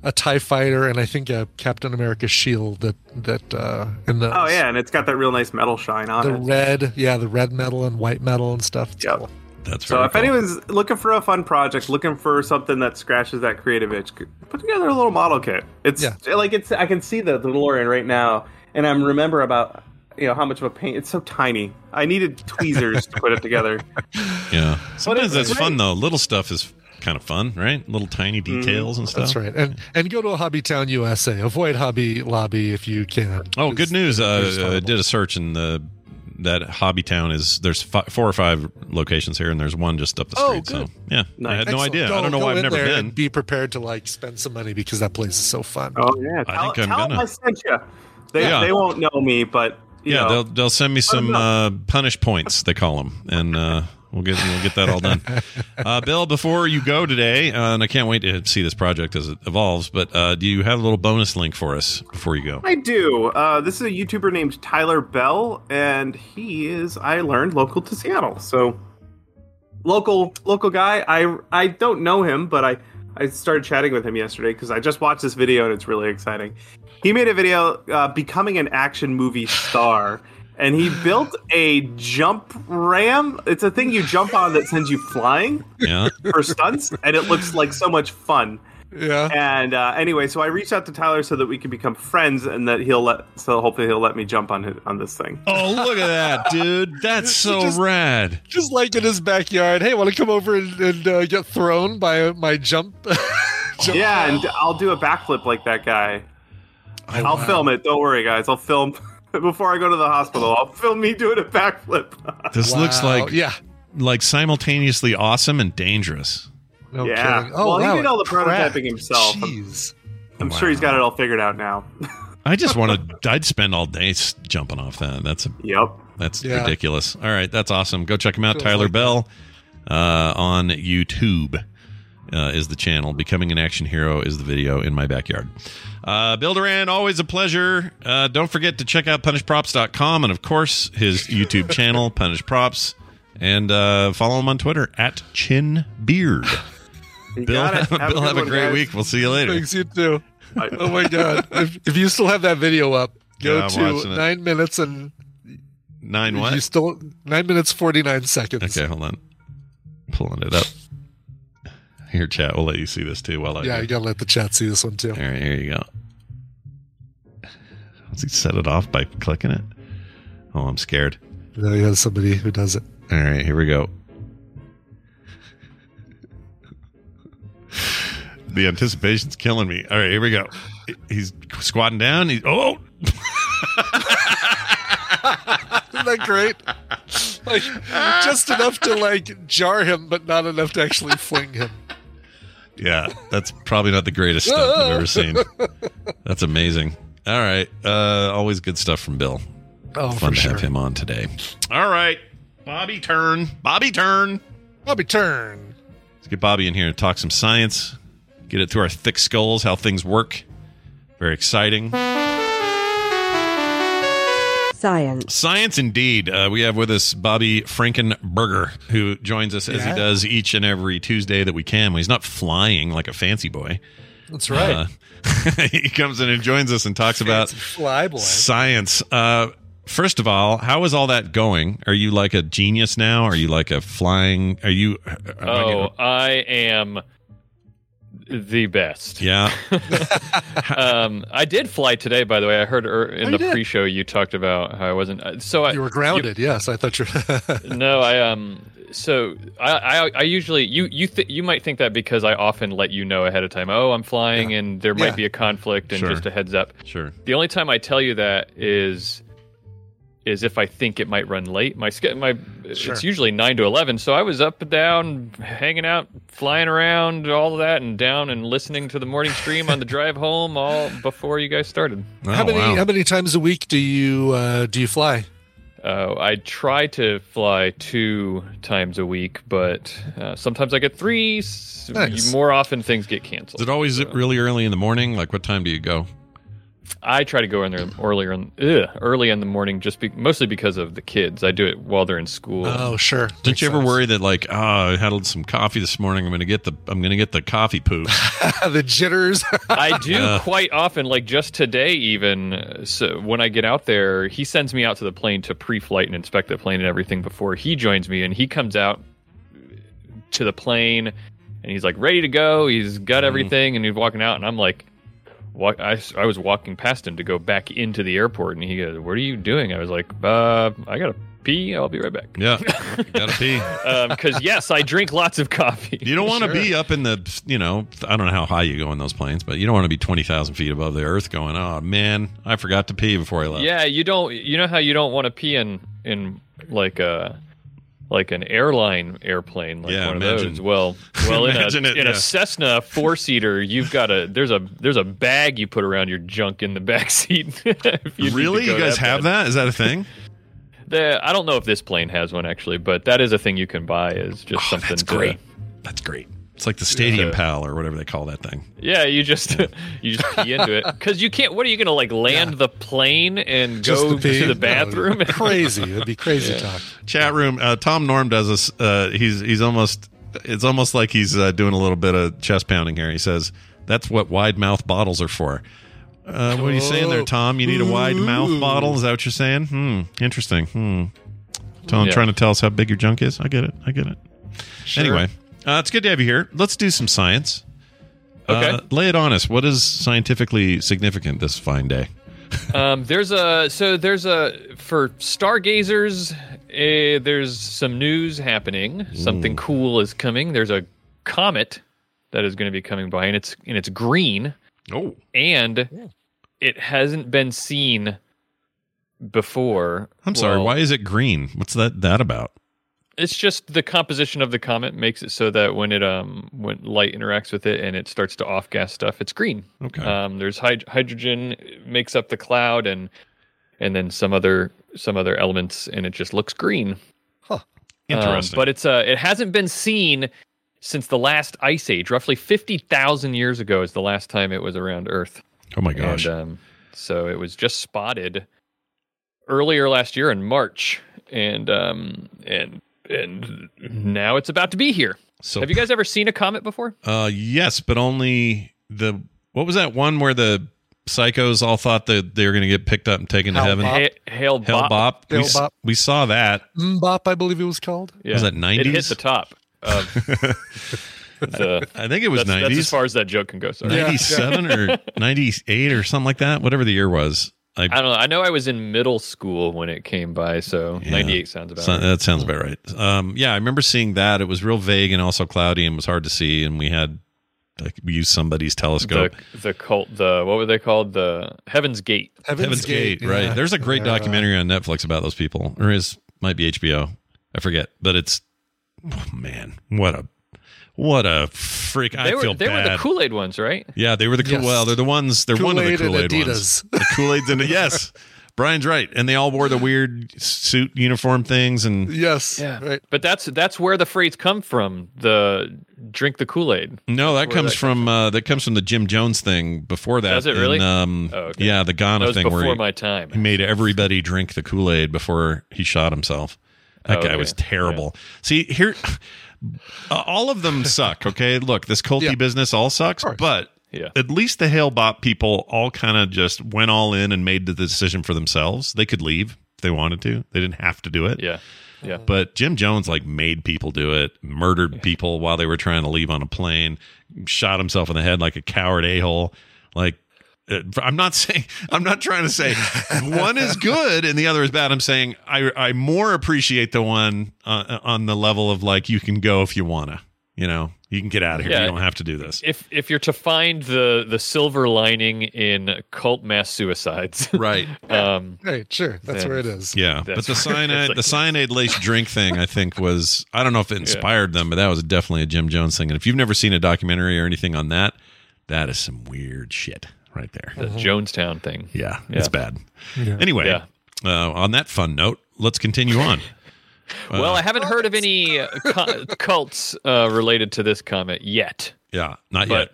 A TIE fighter and I think a Captain America shield that that uh, in the oh yeah, and it's got that real nice metal shine on the it. The red, yeah, the red metal and white metal and stuff. It's yep. cool. That's so. If cool. anyone's looking for a fun project, looking for something that scratches that creative itch, put together a little model kit. It's yeah. like it's. I can see the, the DeLorean right now, and I remember about you know how much of a paint. It's so tiny. I needed tweezers to put it together. Yeah, sometimes that's great. Fun though. Little stuff is. Kind of fun, right? Little tiny details mm, and stuff. That's right. And and go to a Hobby Town U S A. Avoid Hobby Lobby if you can. Oh, good news! Uh, I did a search and the that Hobby Town is there's five, four or five locations here, and there's one just up the street. Oh, good. So yeah, nice. I had Excellent. No idea. Go, I don't know why I've never been. Be prepared to like spend some money because that place is so fun. Oh yeah, I tell, think I'm gonna. I sent you. They yeah. they won't know me, but you yeah, know. they'll they'll send me some uh, punish points. They call them and. Uh, We'll get we'll get that all done, uh, Bill. Before you go today, uh, and I can't wait to see this project as it evolves. But uh, do you have a little bonus link for us before you go? I do. Uh, this is a YouTuber named Tyler Bell, and he is I learned local to Seattle, so local local guy. I I don't know him, but I I started chatting with him yesterday because I just watched this video and it's really exciting. He made a video uh, becoming an action movie star. And he built a jump ram. It's a thing you jump on that sends you flying yeah. for stunts. And it looks like so much fun. Yeah. And uh, anyway, so I reached out to Tyler so that we can become friends and that he'll let, so hopefully he'll let me jump on his, on this thing. Oh, look at that, dude. That's so just, rad. Just like in his backyard. Hey, want to come over and, and uh, get thrown by my jump? jump yeah. Ram. And I'll do a backflip like that guy. Oh, I'll wow. film it. Don't worry, guys. I'll film. Before I go to the hospital, I'll film me doing a backflip. This wow. looks like yeah, like simultaneously awesome and dangerous. No yeah. kidding. Oh, well, wow. he did all the prototyping himself. Jeez. I'm wow. sure he's got it all figured out now. I just want to. I'd spend all day jumping off that. That's a, yep. That's yeah. ridiculous. All right, that's awesome. Go check him out, Feels Tyler like Bell, uh, on YouTube. Uh, is the channel. Becoming an action hero is the video in my backyard. Uh, Bill Duran, always a pleasure. Uh, don't forget to check out punish props dot com and, of course, his YouTube channel, Punish Props. And uh, follow him on Twitter, at Chin Beard. Bill, Bill, have, Bill have a one, great guys. Week. We'll see you later. Thanks, you too. Oh, my God. If, if you still have that video up, go yeah, to nine it. Minutes and... Nine what? You still, nine minutes, forty-nine seconds. Okay, hold on. I'm pulling it up. Here, chat. We'll let you see this too. While I yeah, do. You gotta let the chat see this one too. All right, here you go. Does he set it off by clicking it? Oh, I'm scared. No, he has somebody who does it. All right, here we go. The anticipation's killing me. All right, here we go. He's squatting down. He's oh. Isn't that great? like just enough to like jar him, but not enough to actually fling him. Yeah, that's probably not the greatest stunt I've ever seen. That's amazing. All right, uh, always good stuff from Bill. Oh, fun to sure. have him on today. All right, Bobby Turn, Bobby Turn, Bobby Turn. Let's get Bobby in here and talk some science. Get it through our thick skulls, how things work. Very exciting. Science. Science, indeed. Uh, we have with us Bobby Frankenberger, who joins us as yeah. he does each and every Tuesday that we can. When he's not flying like a fancy boy. That's right. Uh, he comes in and joins us and talks fancy about fly boy. Science. Uh, first of all, how is all that going? Are you like a genius now? Are you like a flying? Are you? Am oh, I, I am. The best. Yeah. um, I did fly today, by the way. I heard er, in oh, the did. pre-show you talked about how I wasn't. So I, you were grounded. You, yes, I thought you. were No, I um. So I I, I usually you you th- you might think that because I often let you know ahead of time. Oh, I'm flying, yeah. and there might yeah. be a conflict, and sure. just a heads up. Sure. The only time I tell you that is is if I think it might run late. My my sure. It's usually nine to eleven, so I was up and down, hanging out, flying around, all of that, and down and listening to the morning stream on the drive home all before you guys started. Oh, how many wow. how many times a week do you uh, do you fly? Uh, I try to fly two times a week, but uh, sometimes I get three. Nice. More often things get canceled. Is it always so. really early in the morning? Like what time do you go? I try to go in there earlier in, ugh, early in the morning, just be, mostly because of the kids. I do it while they're in school. Oh, sure. Didn't Makes you ever sense. worry that like, oh, I had some coffee this morning. I'm gonna get the I'm gonna get the coffee poop, the jitters. I do uh, quite often. Like just today, even so, when I get out there, he sends me out to the plane to pre-flight and inspect the plane and everything before he joins me, and he comes out to the plane and he's like ready to go. He's got everything, mm. and he's walking out, and I'm like. Walk, I, I was walking past him to go back into the airport, and he goes, "What are you doing?" I was like, uh, "I gotta pee. I'll be right back." Yeah, gotta pee. Because um, yes, I drink lots of coffee. You don't want to sure. be up in the, you know, I don't know how high you go in those planes, but you don't want to be twenty thousand feet above the earth going, "Oh man, I forgot to pee before I left." Yeah, you don't. You know how you don't want to pee in in like a. Like an airline airplane, like yeah, one imagine. of those. Well, well, in, a, it, in yeah. a Cessna four-seater, you've got a there's a there's a bag you put around your junk in the back seat. you really, you guys that have bad. that? Is that a thing? the, I don't know if this plane has one actually, but that is a thing you can buy. Is just oh, something. That's to, great. That's great. It's like the Stadium yeah. Pal or whatever they call that thing. Yeah, you just yeah. you just pee into it because you can't. What are you going to like land yeah. the plane and just go the to the bathroom? No, crazy, it'd be crazy yeah. talk. Chat room. Uh, Tom Norm does this. Uh, he's he's almost. It's almost like he's uh, doing a little bit of chest pounding here. He says that's what wide mouth bottles are for. Uh, what are you saying there, Tom? You need a wide Ooh. mouth bottle? Is that what you're saying? Hmm. Interesting. Hmm. Tom yeah. trying to tell us how big your junk is. I get it. I get it. Sure. Anyway. Uh, it's good to have you here. Let's do some science. Okay. Uh, lay it on us. What is scientifically significant this fine day? um, there's a so there's a for stargazers. Uh, there's some news happening. Ooh. Something cool is coming. There's a comet that is going to be coming by, and it's and it's green. Oh. And yeah. it hasn't been seen before. I'm well, sorry. Why is it green? What's that that about? It's just the composition of the comet makes it so that when it um when light interacts with it and it starts to off gas stuff, it's green. Okay. Um, there's hyd- hydrogen makes up the cloud and and then some other some other elements and it just looks green. Huh. Interesting. Um, but it's uh it hasn't been seen since the last ice age. Roughly fifty thousand years ago is the last time it was around Earth. Oh my gosh. And, um, so it was just spotted earlier last year in March and um and. And now it's about to be here. So, have you guys ever seen a comet before? Uh, yes, but only the what was that one where the psychos all thought that they were going to get picked up and taken Hail to heaven? Bop. Ha- Hail, Hail Bop. Bop. We, Hail Bop. We saw that. Bop, I believe it was called. Yeah. Was that nineties? It hit the top. Of the, I think it was that's, nineties. That's as far as that joke can go. Sorry. ninety-seven or ninety-eight or something like that. Whatever the year was. I, I don't know. I know I was in middle school when it came by, so yeah, ninety-eight sounds about so, right. That sounds about right. Um, yeah, I remember seeing that. It was real vague and also cloudy and was hard to see, and we had like we used somebody's telescope. The, the cult, the what were they called? The Heaven's Gate. Heaven's, Heaven's Gate, Gate, right? Yeah. There's a great yeah. documentary on Netflix about those people, or is might be H B O. I forget, but it's oh, man, what a what a freak! They I were, feel they bad. They were the Kool-Aid ones, right? Yeah, they were the yes. well, they're the ones. They're Kool-Aid one of the Kool-Aid and ones. The Kool-Aids and yes. Brian's right, and they all wore the weird suit uniform things, and yes, yeah. right. But that's that's where the phrase come from. The drink the Kool-Aid. No, that comes, that comes from, from. Uh, that comes from the Jim Jones thing. Before that, does it really? And, um, oh, okay. Yeah, the Ghana thing. Before where he, my time, he made everybody drink the Kool-Aid before he shot himself. That oh, guy okay. was terrible. Yeah. See here, uh, all of them suck. Okay, look, this culty yeah. business all sucks, but. Yeah. At least the Hale Bop people all kind of just went all in and made the decision for themselves. They could leave if they wanted to. They didn't have to do it. Yeah. Yeah. But Jim Jones like made people do it, murdered yeah. people while they were trying to leave on a plane, shot himself in the head like a coward a-hole. Like I'm not saying I'm not trying to say one is good and the other is bad. I'm saying I I more appreciate the one uh, on the level of like you can go if you want to, you know. You can get out of here. Yeah, you don't have to do this. If if you're to find the, the silver lining in cult mass suicides, right? um, right, sure, that's then, where it is. Yeah, but the cyanide like, the cyanide lace drink thing, I think was I don't know if it inspired yeah. them, but that was definitely a Jim Jones thing. And if you've never seen a documentary or anything on that, that is some weird shit right there. The uh-huh. Jonestown thing. Yeah, yeah, it's bad. Yeah. Anyway, yeah. Uh, on that fun note, let's continue on. Well, uh, I haven't heard of any uh, co- cults uh, related to this comment yet. Yeah, not but, yet.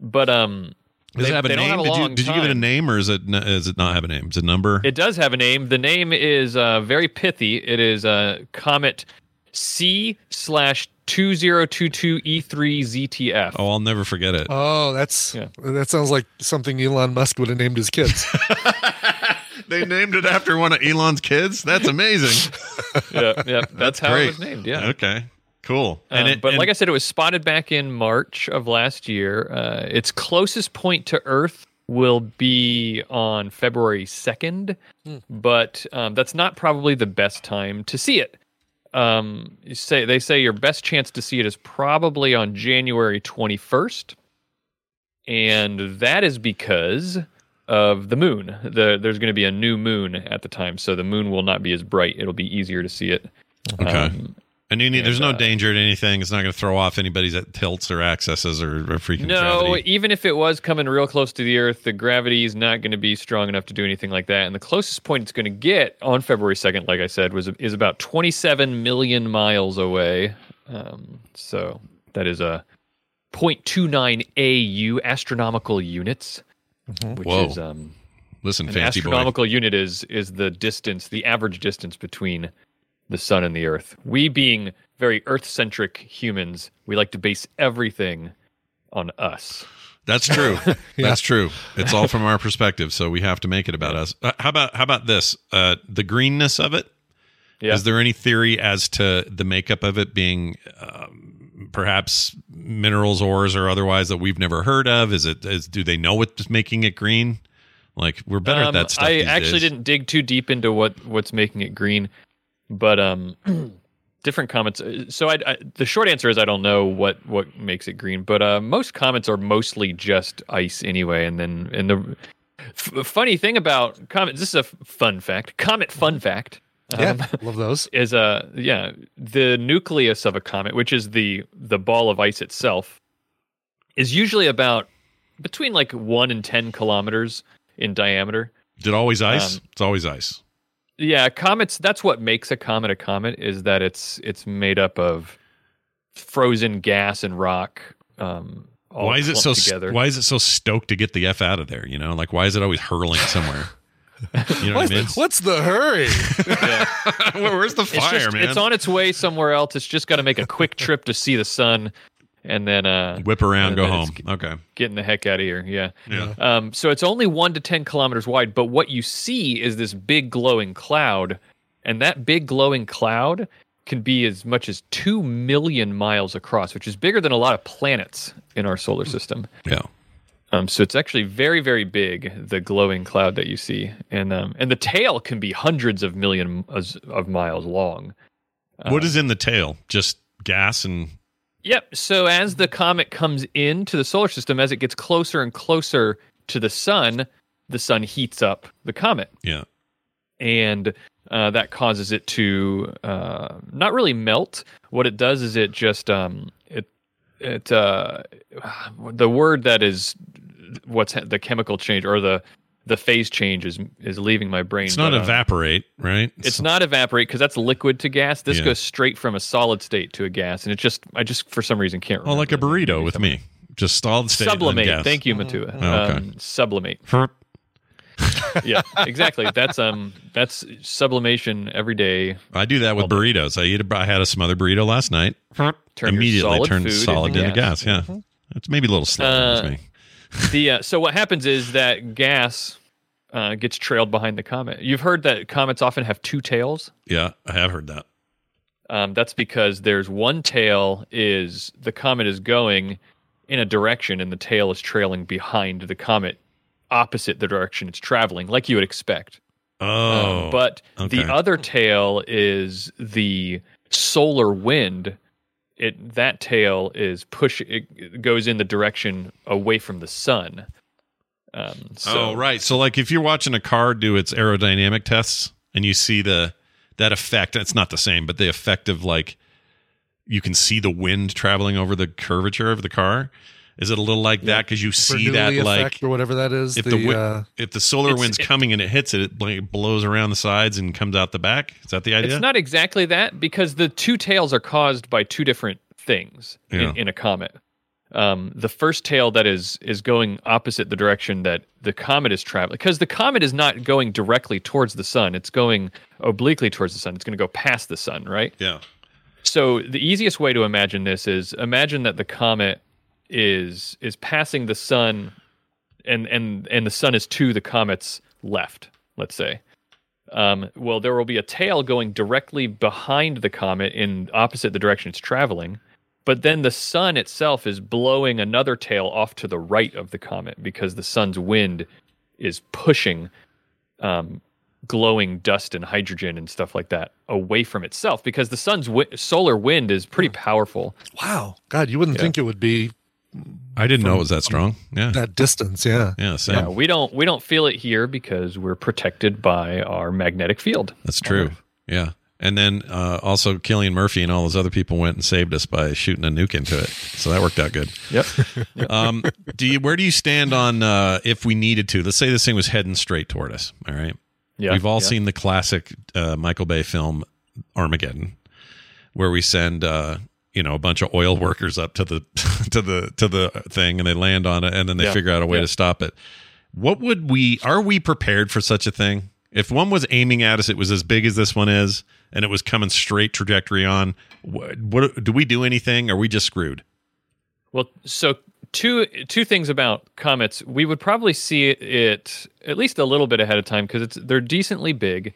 But um, does they, it have a name? Have a did you, did you give it a name, or is it is it not have a name? Is it a number? It does have a name. The name is uh, very pithy. It is uh, Comet C slash two zero two two E three Z T F. Oh, I'll never forget it. Oh, that's yeah. that sounds like something Elon Musk would have named his kids. They named it after one of Elon's kids. That's amazing. yeah, yeah, that's, that's how great. It was named. Yeah. Okay. Cool. Um, and it, but and like I said, it was spotted back in March of last year. Uh, its closest point to Earth will be on February second, hmm. but um, that's not probably the best time to see it. Um, you say they say your best chance to see it is probably on January twenty-first, and that is because of the moon. The, there's going to be a new moon at the time, so the moon will not be as bright. It'll be easier to see it. Okay. Um, and you need, and, there's no uh, danger to anything. It's not going to throw off anybody's tilts or accesses or, or freaking no, gravity. No, even if it was coming real close to the Earth, the gravity is not going to be strong enough to do anything like that. And the closest point it's going to get on February second, like I said, was is about twenty-seven million miles away. Um, so that is a zero point two nine A U astronomical units. Mm-hmm. Which Whoa. is um, listen, an fancy astronomical boy. Unit is is the distance, the average distance between the sun and the Earth. We being very Earth-centric humans, we like to base everything on us. That's true. yeah. That's true. It's all from our perspective, so we have to make it about us. Uh, how about how about this? Uh, the greenness of it. Yeah. Is there any theory as to the makeup of it being? Um, Perhaps minerals, ores, or otherwise that we've never heard of. Is it? Is do they know what's making it green? Like we're better um, at that stuff. I these actually days. didn't dig too deep into what, what's making it green, but um, different comments. So I, I, the short answer is I don't know what, what makes it green. But uh, most comments are mostly just ice anyway. And then and the f- funny thing about comets. This is a fun fact. Comet fun fact. Yeah, um, love those. Is uh yeah, the nucleus of a comet, which is the the ball of ice itself, is usually about between like one and ten kilometers in diameter. Is it always ice? Um, it's always ice. Yeah, comets. That's what makes a comet a comet is that it's it's made up of frozen gas and rock. Um, all why is it so? St- why is it so stoked to get the F out of there? You know, like why is it always hurling somewhere? You know what's, what I mean? What's the hurry? Yeah. Where's the fire, it's just, man? It's on its way somewhere else. It's just got to make a quick trip to see the sun and then uh, whip around, go home. Okay. Getting the heck out of here. Yeah. yeah. Um, so it's only one to ten kilometers wide, but what you see is this big glowing cloud, and that big glowing cloud can be as much as two million miles across, which is bigger than a lot of planets in our solar system. Yeah. Um, so it's actually very, very big, the glowing cloud that you see. And um, and the tail can be hundreds of millions of miles long. Um, what is in the tail? Just gas and... Yep. So as the comet comes into the solar system, as it gets closer and closer to the sun, the sun heats up the comet. Yeah. And uh, that causes it to uh, not really melt. What it does is it just um, it it uh, the word that is what's the chemical change or the the phase change is is leaving my brain. It's not but, evaporate, uh, right? It's, it's not evaporate because that's liquid to gas. This yeah. goes straight from a solid state to a gas, and it just I just for some reason can't. Remember. Oh, like a burrito with me, just solid state. Sublimate. Gas. Thank you, Matua. Oh, okay. um, sublimate. Yeah, exactly. That's um, that's sublimation every day. I do that with burritos. I eat. A, I had a smothered burrito last night. Turn Immediately turned solid into gas. gas. Yeah, mm-hmm. It's maybe a little slow. Uh, me. the uh, so what happens is that gas uh, gets trailed behind the comet. You've heard that comets often have two tails. Yeah, I have heard that. Um, that's because there's one tail is the comet is going in a direction, and the tail is trailing behind the comet. Opposite the direction it's traveling, like you would expect. Oh, um, but okay. The other tail is the solar wind. It that tail is push. It goes in the direction away from the sun. Um, so, oh, right. So, like if you're watching a car do its aerodynamic tests, and you see the that effect. It's not the same, but the effect of like you can see the wind traveling over the curvature of the car. Is it a little like yeah. that because you see Bernoulli that like or whatever that is? If the, the wi- uh, if the solar wind's it, coming and it hits it, it bl- blows around the sides and comes out the back. Is that the idea? It's not exactly that because the two tails are caused by two different things yeah. in, in a comet. Um, the first tail that is is going opposite the direction that the comet is traveling because the comet is not going directly towards the sun. It's going obliquely towards the sun. It's going to go past the sun, right? Yeah. So the easiest way to imagine this is imagine that the comet. is is passing the sun and and and the sun is to the comet's left, let's say. Um, well, there will be a tail going directly behind the comet in opposite the direction it's traveling, but then the sun itself is blowing another tail off to the right of the comet because the sun's wind is pushing um, glowing dust and hydrogen and stuff like that away from itself because the sun's wi- solar wind is pretty powerful. Wow. God, you wouldn't yeah. think it would be I didn't know it was that strong. Yeah. That distance, yeah. Yeah, same. Yeah, we don't we don't feel it here because we're protected by our magnetic field. That's true. Yeah. And then uh, also Cillian Murphy and all those other people went and saved us by shooting a nuke into it. So that worked out good. Yep. um, do you where do you stand on uh, if we needed to? Let's say this thing was heading straight toward us, all right? Yeah. We've all yeah. seen the classic uh, Michael Bay film Armageddon where we send uh, you know, a bunch of oil workers up to the to the to the thing and they land on it and then they yeah. figure out a way yeah. to stop it. What would we are we prepared for such a thing? If one was aiming at us, it was as big as this one is and it was coming straight trajectory on. What, what do we do anything? Are we just screwed? Well, so two two things about comets. We would probably see it at least a little bit ahead of time because it's they're decently big.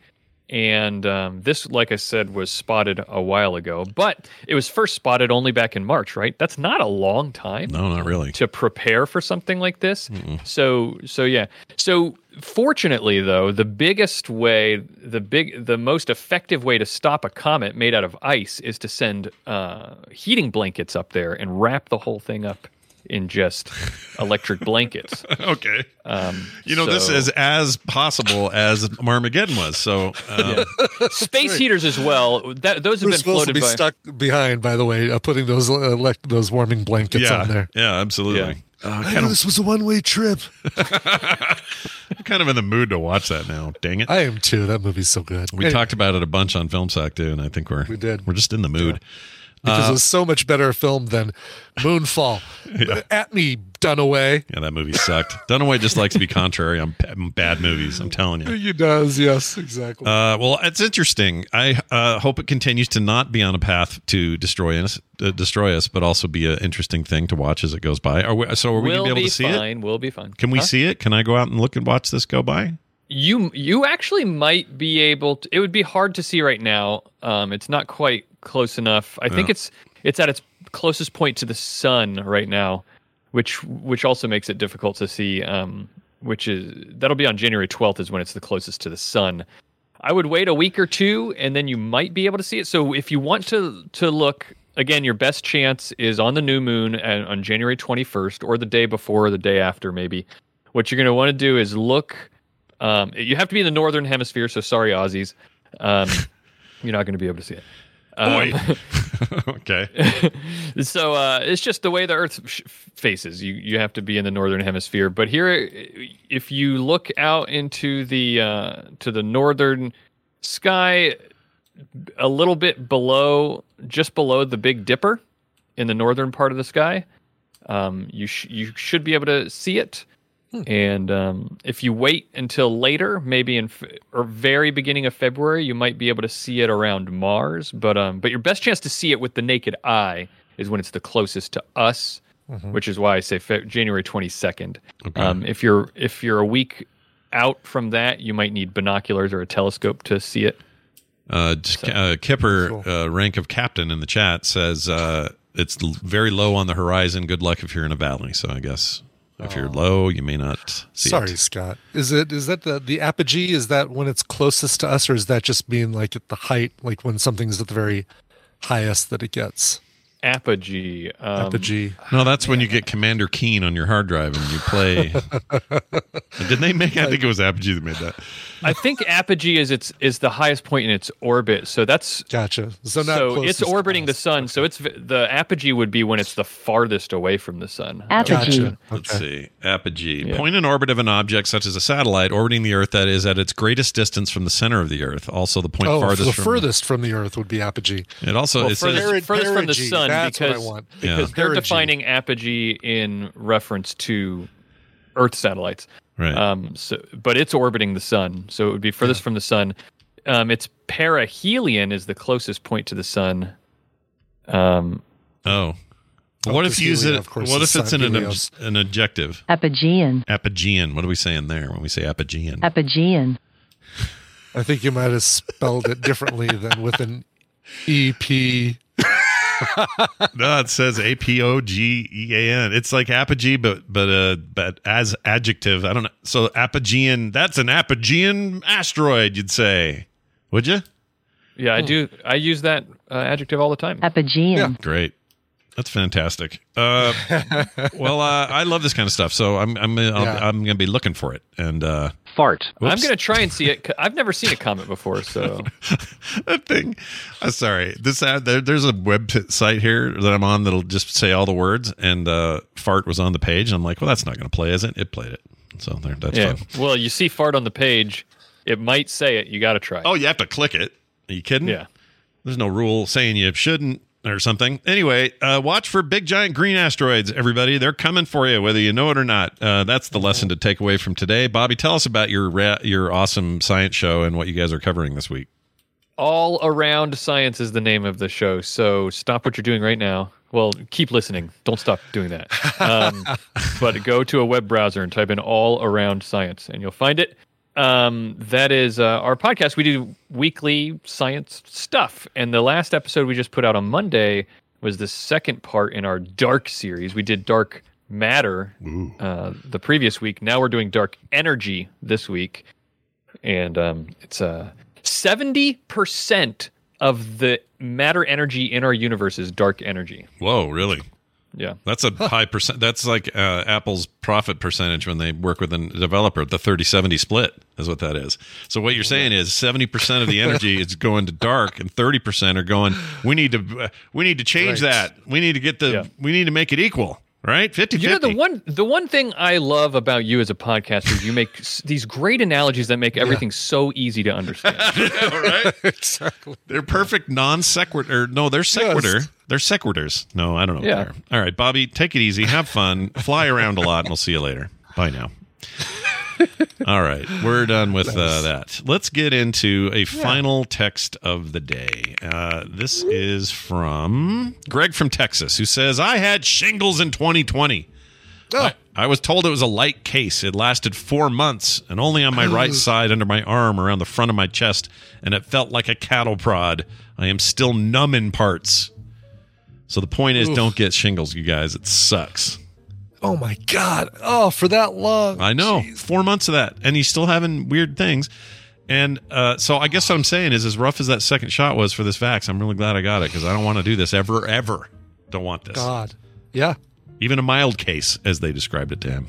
And um, this, like I said, was spotted a while ago, but it was first spotted only back in March, right? That's not a long time. No, not really. To prepare for something like this. Mm-mm. So, so yeah. So fortunately, though, the biggest way, the big, the most effective way to stop a comet made out of ice is to send uh, heating blankets up there and wrap the whole thing up in just electric blankets. Okay. Um, you know, so, this is as possible as Armageddon was. So, um, yeah. Space right. heaters as well. That, those We're have been supposed floated to be by, stuck behind, by the way, uh, putting those uh, those warming blankets yeah, on there. Yeah, absolutely. Yeah. Uh, I know of, this was a one-way trip. I'm kind of in the mood to watch that now. Dang it. I am too. That movie's so good. We hey. talked about it a bunch on FilmSock, too, and I think we're we did. we're just in the mood. Yeah. Because it was so much better a film than Moonfall. yeah. At me, Dunaway. Yeah, that movie sucked. Dunaway just likes to be contrary on bad movies, I'm telling you. He does, yes, exactly. Uh, well, it's interesting. I uh, hope it continues to not be on a path to destroy us, uh, destroy us, but also be an interesting thing to watch as it goes by. Are we, so are we we'll going to be able be to see fine. it? We'll be fine. Can we huh? see it? Can I go out and look and watch this go by? You you actually might be able to. It would be hard to see right now. Um, it's not quite close enough. I think oh. it's it's at its closest point to the sun right now, which which also makes it difficult to see. Um, which is that'll be on January twelfth is when it's the closest to the sun. I would wait a week or two, and then you might be able to see it. So if you want to to look again, your best chance is on the new moon and on January twenty-first, or the day before, or the day after, maybe. What you're going to want to do is look. Um, you have to be in the northern hemisphere, so sorry, Aussies. Um, you're not going to be able to see it. Um, okay. So uh, it's just the way the Earth sh- faces. You you have to be in the northern hemisphere. But here, if you look out into the uh, to the northern sky, a little bit below, just below the Big Dipper, in the northern part of the sky, um, you sh- you should be able to see it. Hmm. And um, if you wait until later, maybe in fe- or very beginning of February, you might be able to see it around Mars. But um, but your best chance to see it with the naked eye is when it's the closest to us, mm-hmm. which is why I say fe- January twenty-second. Okay. Um, if you're if you're a week out from that, you might need binoculars or a telescope to see it. Uh, just, so. uh, Kipper, cool. uh, rank of captain in the chat says uh, it's very low on the horizon. Good luck if you're in a valley. So I guess. If you're low, you may not see Sorry, it. Sorry, Scott. Is it is that the, the apogee? Is that when it's closest to us, or is that just being like at the height, like when something's at the very highest that it gets? Apogee. Um, apogee. No, that's man. when you get Commander Keen on your hard drive and you play. Didn't they make? I think it was Apogee that made that. I think Apogee is its is the highest point in its orbit. So that's gotcha. So, not so it's orbiting the sun. Okay. So it's the Apogee would be when it's the farthest away from the sun. Apogee. Gotcha. Let's okay. see. Apogee. Yeah. Point in orbit of an object such as a satellite orbiting the Earth that is at its greatest distance from the center of the Earth. Also, the point oh, farthest. The from furthest from the Earth would be Apogee. It also well, it furthest, says, furthest from the sun. That's because, what I want. Because yeah. they're Perigee. Defining apogee in reference to Earth satellites. Right. Um, so, but it's orbiting the sun, so it would be furthest yeah. from the sun. Um, its perihelion is the closest point to the sun. Um, oh. oh. What if you use it? Of course, what if it's in an, ob- an adjective? Apogean. Apogean. What are we saying there when we say apogean? Apogean. I think you might have spelled it differently than with an E P. No, it says A P O G E A N. It's like apogee, but but uh, but as adjective, I don't know. So apogean, that's an apogean asteroid, you'd say, would you? Yeah, I hmm. do. I use that uh, adjective all the time. Apogean. Yeah. Great, that's fantastic. Uh, well, uh, I love this kind of stuff, so I'm I'm I'll, yeah. I'm gonna be looking for it and uh, fart. Whoops. I'm gonna try and see it. I've never seen a comet before, so that thing. Uh, sorry, this ad, there, there's a website here that I'm on that'll just say all the words, and uh, fart was on the page. And I'm like, well, that's not gonna play, is it? It played it, so there, that's yeah. fine. Well, you see fart on the page, it might say it. You got to try. Oh, you have to click it. Are you kidding? Yeah. There's no rule saying you shouldn't. Or something. Anyway, uh, watch for big, giant green asteroids, everybody. They're coming for you, whether you know it or not. Uh, that's the lesson to take away from today. Bobby, tell us about your ra- your awesome science show and what you guys are covering this week. All Around Science is the name of the show, so stop what you're doing right now. Well, keep listening. Don't stop doing that. Um, but go to a web browser and type in All Around Science, and you'll find it. Um, that is uh, our podcast. We do weekly science stuff. And the last episode we just put out on Monday was the second part in our dark series. We did dark matter uh, the previous week. Now we're doing dark energy this week. And um, it's uh, seventy percent of the matter energy in our universe is dark energy. Whoa, really? Yeah, that's a high percent. That's like uh, Apple's profit percentage when they work with a developer. The thirty seventy split is what that is. So what you're saying is seventy percent of the energy is going to dark, and thirty percent are going. We need to uh, we need to change right. that. We need to get the. Yeah. We need to make it equal. Right, fifty. You know the one the one thing I love about you as a podcaster is you make s- these great analogies that make everything yeah. so easy to understand. Yeah, right? Exactly. They're perfect non sequitur. No, they're sequitur. Yes. They're sequiturs. No, I don't know. Yeah. All right, Bobby, take it easy. Have fun. Fly around a lot, and we'll see you later. Bye now. All right, we're done with uh, that. Let's get into a yeah. final text of the day. Uh, this is from Greg from Texas, who says, I had shingles in twenty twenty. Oh. I, I was told it was a light case. It lasted four months and only on my right side under my arm around the front of my chest, and it felt like a cattle prod. I am still numb in parts. So the point is, Oof. don't get shingles, you guys. It sucks. Oh, my God. Oh, for that long. I know. Jeez. Four months of that. And he's still having weird things. And uh, so I guess what I'm saying is, as rough as that second shot was for this vax, I'm really glad I got it because I don't want to do this ever, ever. Don't want this. God. Yeah. Even a mild case, as they described it to him.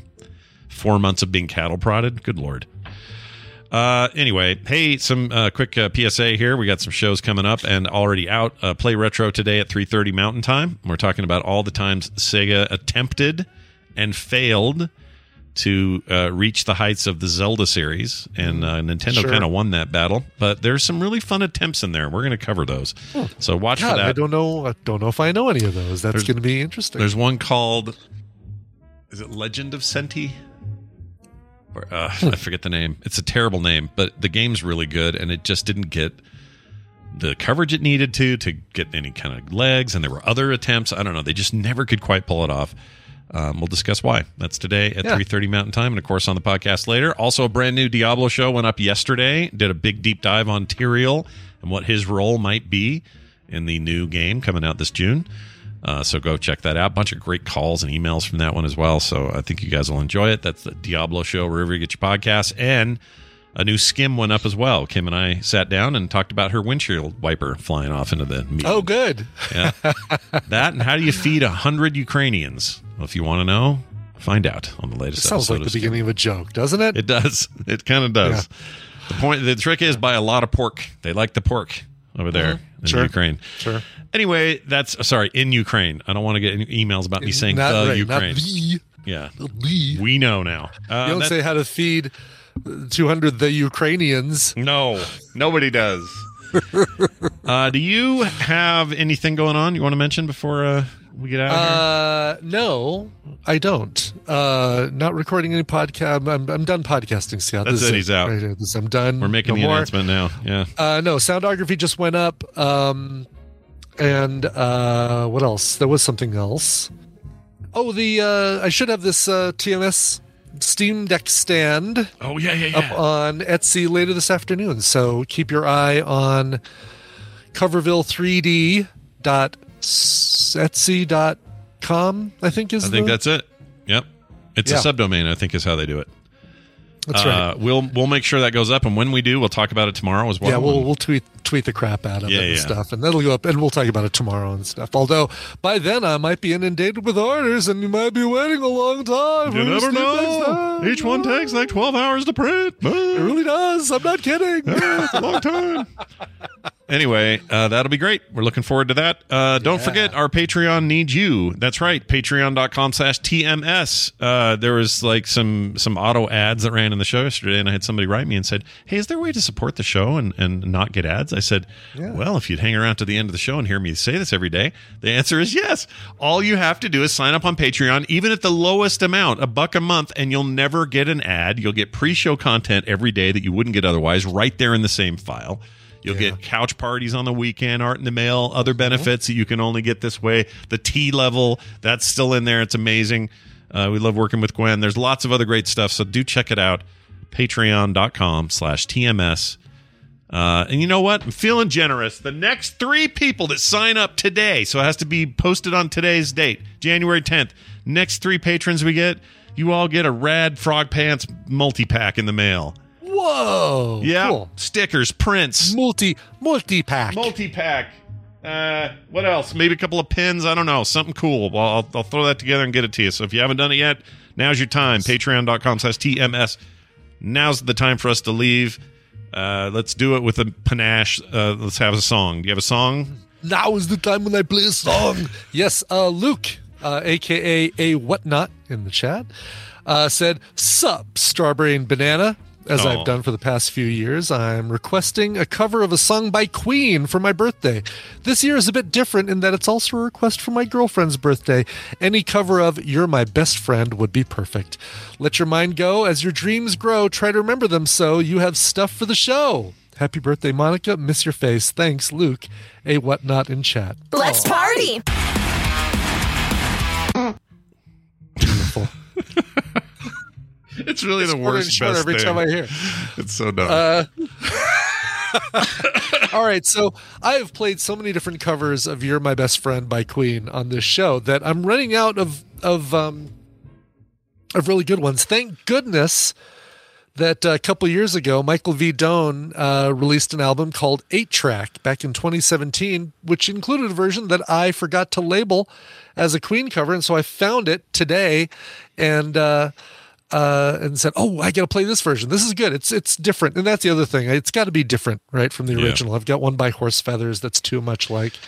Four months of being cattle prodded. Good Lord. Uh, anyway, hey, some uh, quick uh, P S A here. We got some shows coming up and already out. Uh, Play Retro today at three thirty Mountain Time. We're talking about all the times Sega attempted and failed to uh, reach the heights of the Zelda series, and uh, Nintendo sure. kind of won that battle. But there's some really fun attempts in there. We're going to cover those. Oh, so watch God, for that. I don't know. I don't know if I know any of those. That's going to be interesting. There's one called, is it Legend of Senti? Or, uh, I forget the name. It's a terrible name, but the game's really good, and it just didn't get the coverage it needed to to get any kind of legs, and there were other attempts. I don't know. They just never could quite pull it off. Um, we'll discuss why. That's today at yeah. three thirty Mountain Time, and, of course, on the podcast later. Also, a brand-new Diablo show went up yesterday, did a big deep dive on Tyrael and what his role might be in the new game coming out this June. Uh, so go check that out. Bunch of great calls and emails from that one as well. So I think you guys will enjoy it. That's the Diablo show, wherever you get your podcasts. And a new skim went up as well. Kim and I sat down and talked about her windshield wiper flying off into the meeting. Oh, good. Yeah. That and how do you feed one hundred Ukrainians? Well, if you want to know, find out on the latest episode. It sounds like the skim. Beginning of a joke, doesn't it? It does. It kind of does. Yeah. The point, the trick is buy a lot of pork. They like the pork over there mm-hmm. in sure. Ukraine. Sure. Anyway, that's sorry, in Ukraine. I don't want to get any emails about me saying not the right, Ukraine. Not the, yeah. The. We know now. Uh, you don't that, say how to feed two hundred the Ukrainians. No, nobody does. uh, do you have anything going on you want to mention before uh, we get out of uh, here? No, I don't. Uh, not recording any podcast. I'm, I'm done podcasting. See how That's this it. Is, he's out. Right, this, I'm done. We're making no the more. announcement now. Yeah. Uh, no, Soundography just went up. Um, and uh, what else? There was something else. Oh, the uh, I should have this uh, T M S Steam Deck stand oh yeah yeah yeah up on Etsy later this afternoon, so keep your eye on coverville three d dot etsy dot com. I think is I think the... that's it yep it's yeah. a subdomain, I think is how they do it. That's right. Uh, we'll we'll make sure that goes up, and when we do, we'll talk about it tomorrow as well. Yeah, we'll we'll tweet tweet the crap out of yeah, it and yeah. stuff, and that'll go up, and we'll talk about it tomorrow and stuff. Although by then I might be inundated with orders, and you might be waiting a long time. You never know. Each one takes like twelve hours to print. It really does. I'm not kidding. Yeah, it's a long time. Anyway, uh, that'll be great. We're looking forward to that. Uh, don't yeah. forget, our Patreon needs you. That's right, patreon dot com slash T M S. Uh, there was like some some auto ads that ran in the show yesterday, and I had somebody write me and said, hey, is there a way to support the show and, and not get ads? I said, yeah. well, if you'd hang around to the end of the show and hear me say this every day, the answer is yes. All you have to do is sign up on Patreon, even at the lowest amount, a buck a month, and you'll never get an ad. You'll get pre-show content every day that you wouldn't get otherwise, right there in the same file. You'll yeah. get couch parties on the weekend, art in the mail, other benefits yeah. that you can only get this way. The tea level, that's still in there. It's amazing. Uh, we love working with Gwen. There's lots of other great stuff, so do check it out. Patreon dot com slash T M S. Uh, and you know what? I'm feeling generous. The next three people that sign up today, so it has to be posted on today's date, January tenth. Next three patrons we get, you all get a rad Frog Pants multi-pack in the mail. Whoa! Yeah, cool. Stickers, prints, multi multi pack, multi pack. Uh, what else? Maybe a couple of pins. I don't know. Something cool. Well, I'll, I'll throw that together and get it to you. So if you haven't done it yet, now's your time. Patreon dot com slash T M S. Now's the time for us to leave. Uh, let's do it with a panache. Uh, let's have a song. Do you have a song? Now is the time when I play a song. Yes, uh, Luke, uh, aka a whatnot in the chat, uh, said, "Sup, Strawberry and Banana." As oh. I've done for the past few years, I'm requesting a cover of a song by Queen for my birthday. This year is a bit different in that it's also a request for my girlfriend's birthday. Any cover of You're My Best Friend would be perfect. Let your mind go. As your dreams grow, try to remember them so you have stuff for the show. Happy birthday, Monica. Miss your face. Thanks, Luke. A whatnot in chat. Let's oh. party. Beautiful. It's really it's the worst best every thing. Time I hear. It's so dumb. Uh, all right, so I have played so many different covers of "You're My Best Friend" by Queen on this show that I'm running out of of um, of really good ones. Thank goodness that uh, a couple years ago, Michael V. Doane uh, released an album called eight track back in twenty seventeen, which included a version that I forgot to label as a Queen cover, and so I found it today, and. Uh, uh, and said, oh, I got to play this version. This is good. It's it's different. And that's the other thing. It's got to be different, right, from the original. Yeah. I've got one by Horse Feathers that's too much like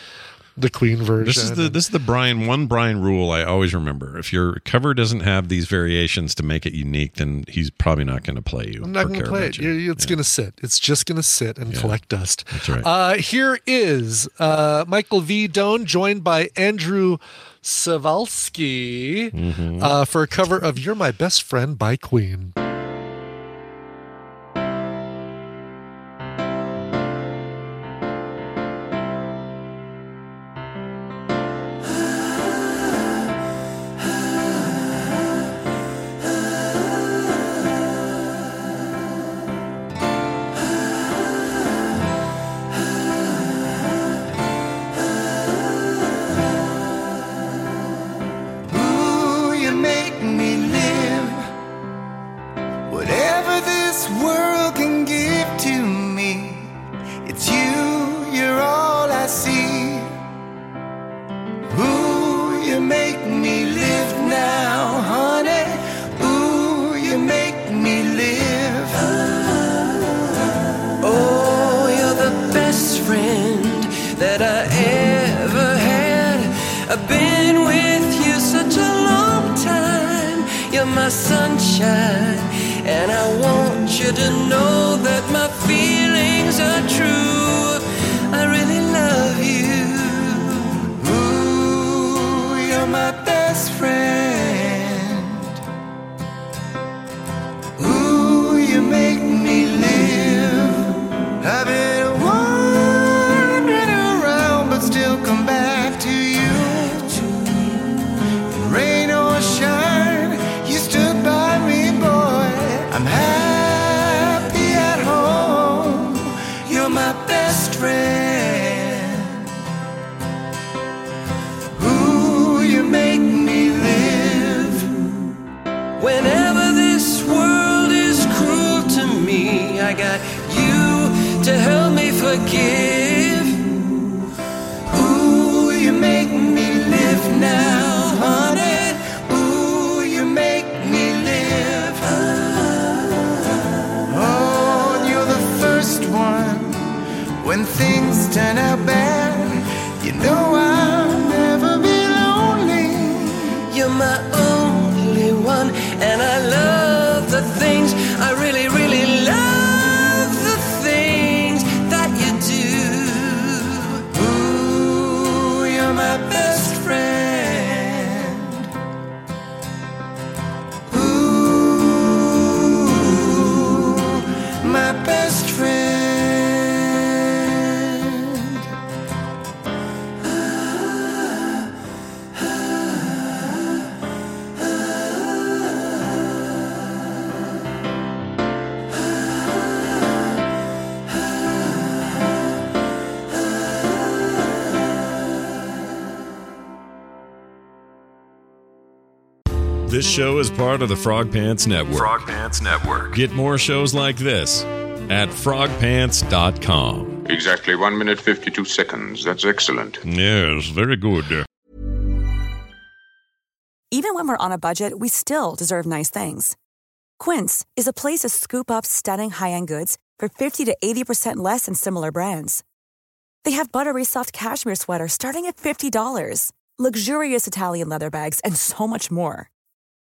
the Queen version. This is the this is the Brian one Brian rule I always remember. If your cover doesn't have these variations to make it unique, then he's probably not going to play you. I'm not going to play it. You. It's yeah. going to sit. It's just going to sit and yeah. collect dust. That's right. Uh, here is uh, Michael V. Doan joined by Andrew Savalsky mm-hmm. uh, for a cover of "You're My Best Friend" by Queen. This show is part of the Frog Pants Network. Frog Pants Network. Get more shows like this at frog pants dot com. Exactly one minute, fifty-two seconds. That's excellent. Yes, very good. Even when we're on a budget, we still deserve nice things. Quince is a place to scoop up stunning high-end goods for fifty to eighty percent less than similar brands. They have buttery soft cashmere sweaters starting at fifty dollars, luxurious Italian leather bags, and so much more.